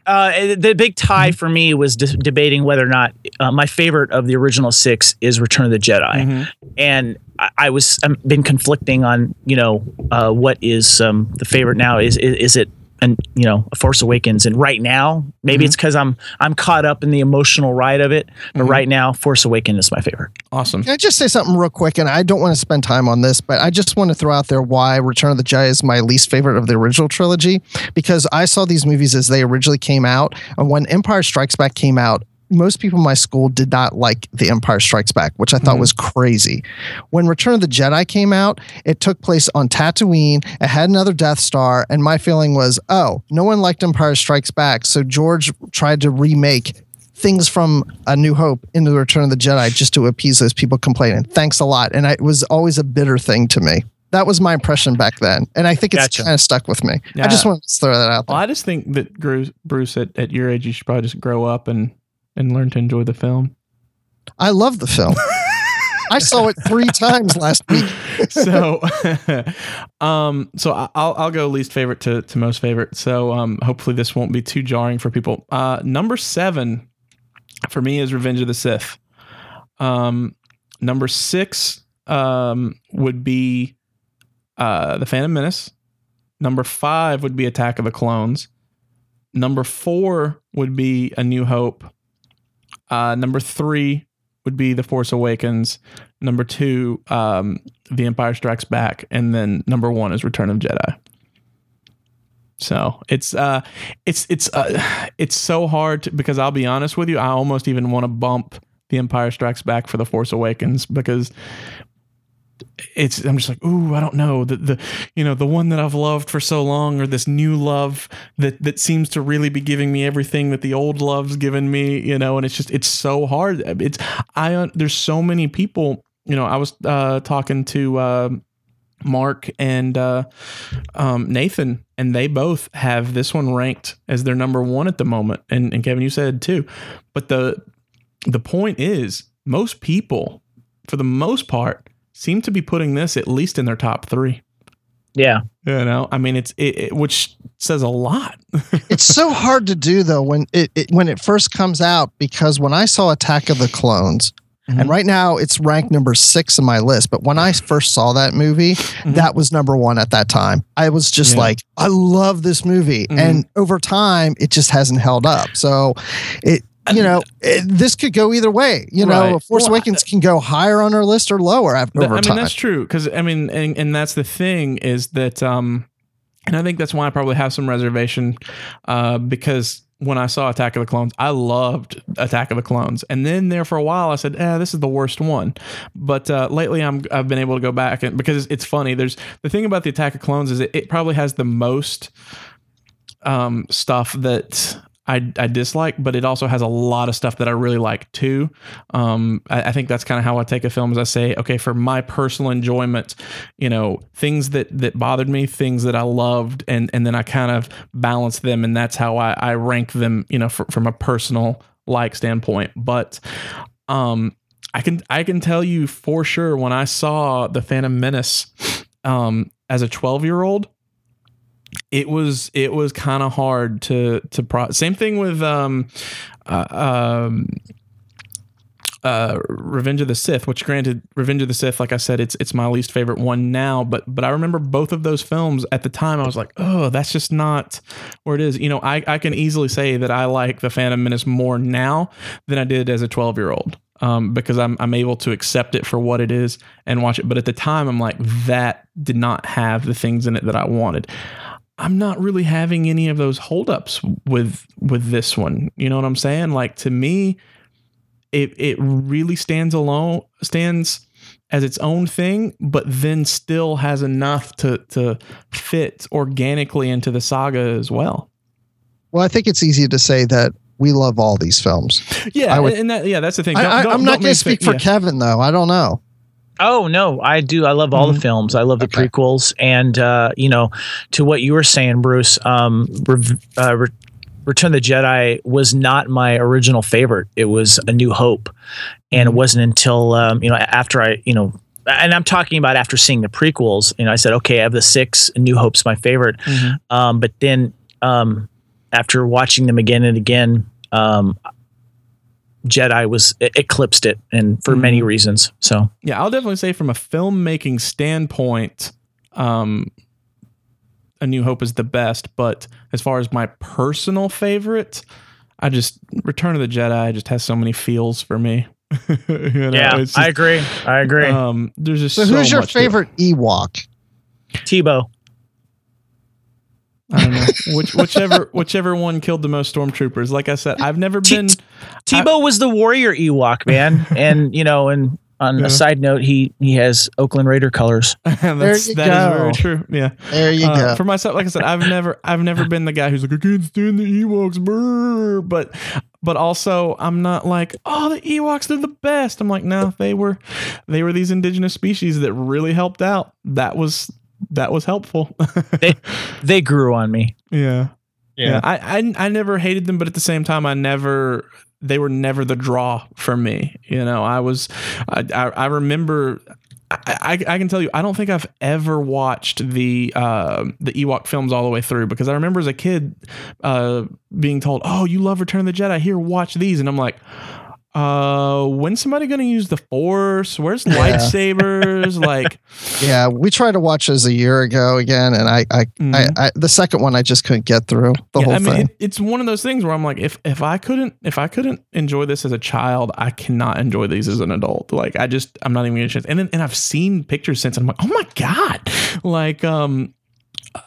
uh, the big tie for me was de- debating whether or not uh, my favorite of the original six is Return of the Jedi, mm-hmm. and I, I was I've been conflicting on you know uh, what is um, the favorite now is is, is it. And you know, A Force Awakens, and right now, maybe mm-hmm. it's because I'm I'm caught up in the emotional ride of it. But mm-hmm. right now, Force Awakens is my favorite. Awesome. Can I just say something real quick? And I don't want to spend time on this, but I just want to throw out there why Return of the Jedi is my least favorite of the original trilogy, because I saw these movies as they originally came out, and when Empire Strikes Back came out, most people in my school did not like The Empire Strikes Back, which I thought mm-hmm. was crazy. When Return of the Jedi came out, it took place on Tatooine. It had another Death Star. And my feeling was, oh, no one liked Empire Strikes Back. So George tried to remake things from A New Hope into Return of the Jedi just to appease those people complaining. Thanks a lot. And I, it was always a bitter thing to me. That was my impression back then. And I think it's gotcha. kind of stuck with me. Yeah. I just wanted to throw that out there. Well, I just think that Bruce, at, at your age, you should probably just grow up and and learn to enjoy the film. I love the film. I saw it three times last week. so, um, so I'll, I'll go least favorite to, to most favorite. So, um, hopefully this won't be too jarring for people. Uh, number seven for me is Revenge of the Sith. Um, number six, um, would be, uh, The Phantom Menace. Number five would be Attack of the Clones. Number four would be A New Hope. Uh, number three would be The Force Awakens. Number two, um, The Empire Strikes Back. And then number one is Return of Jedi. So it's uh, it's it's uh, it's so hard to, because I'll be honest with you, I almost even want to bump The Empire Strikes Back for The Force Awakens, because it's I'm just like, ooh, I don't know, the the you know the one that I've loved for so long, or this new love that that seems to really be giving me everything that the old love's given me, you know. And it's just it's so hard. It's I there's so many people, you know. I was uh, talking to uh, Mark and uh, um, Nathan, and they both have this one ranked as their number one at the moment. And, and Kevin, you said too, but the the point is, most people, for the most part, seem to be putting this at least in their top three. Yeah. You know, I mean, it's it, it which says a lot. It's so hard to do, though, when it, it when it first comes out, because when I saw Attack of the Clones, mm-hmm. and right now it's ranked number six in my list, but when I first saw that movie, mm-hmm. that was number one at that time. I was just yeah. like, I love this movie. Mm-hmm. And over time, it just hasn't held up. So it, You know, it, this could go either way. You right. know, Force well, Awakens can go higher on our list or lower after, over I mean, time. That's true. Because, I mean, and, and that's the thing is that, um, and I think that's why I probably have some reservation, uh, because when I saw Attack of the Clones, I loved Attack of the Clones. And then there for a while, I said, eh, this is the worst one. But uh, lately, I'm, I've been able to go back, and because it's funny. There's the thing about the Attack of Clones is it, it probably has the most um, stuff that I, I dislike, but it also has a lot of stuff that I really like too. Um, I, I think that's kind of how I take a film, as I say, okay, for my personal enjoyment, you know, things that, that bothered me, things that I loved, and, and then I kind of balance them. And that's how I, I rank them, you know, for, from a personal like standpoint. But, um, I can, I can tell you for sure when I saw The Phantom Menace, um, as a twelve year old, it was it was kind of hard to to pro- same thing with um uh, um uh Revenge of the Sith, which granted Revenge of the Sith, like I said, it's it's my least favorite one now, but but I remember both of those films at the time I was like, oh, that's just not where it is. You know, I, I can easily say that I like The Phantom Menace more now than I did as a twelve year old. Um, because I'm I'm able to accept it for what it is and watch it. But at the time, I'm like, that did not have the things in it that I wanted. I'm not really having any of those holdups with with this one. You know what I'm saying? Like, to me, it it really stands alone, stands as its own thing, but then still has enough to to fit organically into the saga as well. Well, I think it's easy to say that we love all these films. Yeah, would, and that, yeah, that's the thing. Don't, I, I, don't, I'm not going to speak for yeah. Kevin, though. I don't know. Oh, no, I do. I love all mm-hmm. the films. I love the okay. prequels. And, uh, you know, to what you were saying, Bruce, um, uh, Return of the Jedi was not my original favorite. It was A New Hope. And it wasn't until, um, you know, after I, you know, and I'm talking about after seeing the prequels, you know, I said, okay, of the six, New Hope's my favorite. Mm-hmm. Um, but then um, after watching them again and again, um Jedi was it eclipsed it, and for mm-hmm. many reasons. So yeah, I'll definitely say from a filmmaking standpoint, um A New Hope is the best, but as far as my personal favorite, I just Return of the Jedi just has so many feels for me. You know, yeah, just, I agree. I agree. Um there's just so, so who's your much favorite Ewok? Tebow. I don't know. Which, whichever whichever one killed the most stormtroopers. Like I said, I've never T- been. Tebow I, was the warrior Ewok, man, and you know. And on yeah. a side note, he he has Oakland Raider colors. That's, there you that go. Is very true. Yeah, there you uh, go. For myself, like I said, I've never I've never been the guy who's like, I can't stand the Ewoks, brr. But but also, I'm not like, oh, the Ewoks, they're the best. I'm like, no, they were they were these indigenous species that really helped out. That was. That was helpful. they they grew on me. Yeah. Yeah. yeah. I, I I never hated them, but at the same time, I never they were never the draw for me. You know, I was I I, I remember I, I I can tell you, I don't think I've ever watched the uh, the Ewok films all the way through, because I remember as a kid uh, being told, oh, you love Return of the Jedi, here, watch these. And I'm like, uh when's somebody gonna use the Force? Where's lightsabers? Like, yeah, we tried to watch this a year ago again, and i i mm-hmm. I, I the second one I just couldn't get through the yeah, whole I mean, thing it, it's one of those things where I'm like, if if i couldn't if i couldn't enjoy this as a child, I cannot enjoy these as an adult. Like, i just i'm not even gonna chance. And then and I've seen pictures since, and I'm like, oh my god, like um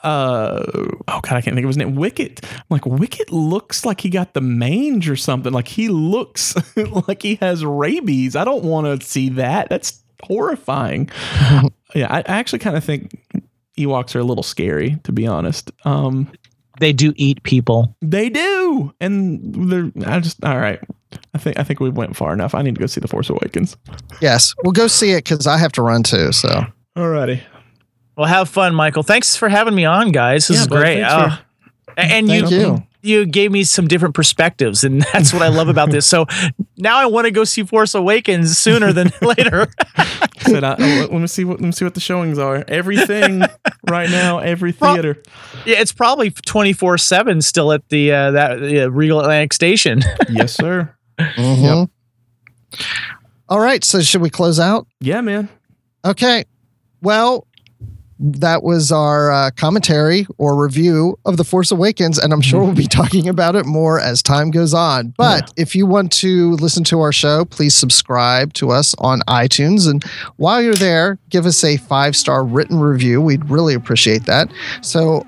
Uh oh god, I can't think of his name. Wicket. I'm like, Wicket looks like he got the mange or something. Like, he looks like he has rabies. I don't want to see that. That's horrifying. Yeah, I, I actually kind of think Ewoks are a little scary, to be honest. Um, they do eat people. They do, and they're. I just all right. I think I think we went far enough. I need to go see The Force Awakens. Yes, we'll go see it because I have to run too. So alrighty. Well, have fun, Michael. Thanks for having me on, guys. This yeah, is great. Oh. For, and you, you you gave me some different perspectives, and that's what I love about this. So now I want to go see Force Awakens sooner than later. So now, let me see what let me see what the showings are. Everything right now, every theater. Well, yeah, it's probably twenty-four seven still at the uh, that uh, Regal Atlantic Station. Yes, sir. Mm-hmm. Yep. All right. So should we close out? Yeah, man. Okay. Well. That was our uh, commentary or review of The Force Awakens, and I'm sure we'll be talking about it more as time goes on. But yeah. If you want to listen to our show, please subscribe to us on iTunes. And while you're there, give us a five-star written review. We'd really appreciate that. So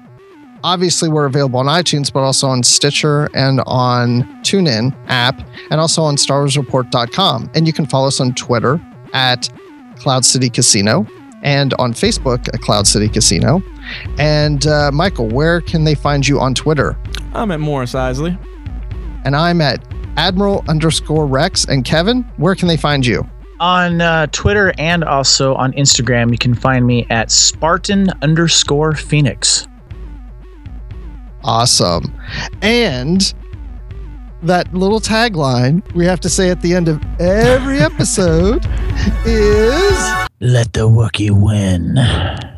obviously, we're available on iTunes, but also on Stitcher and on TuneIn app, and also on Star Wars Report dot com. And you can follow us on Twitter at Cloud City Casino. And on Facebook at Cloud City Casino. And uh, Michael, where can they find you on Twitter? I'm at Morris Isley. And I'm at Admiral underscore Rex. And Kevin, where can they find you? On uh, Twitter and also on Instagram, you can find me at Spartan underscore Phoenix. Awesome. And that little tagline we have to say at the end of every episode is... Let the Wookiee win.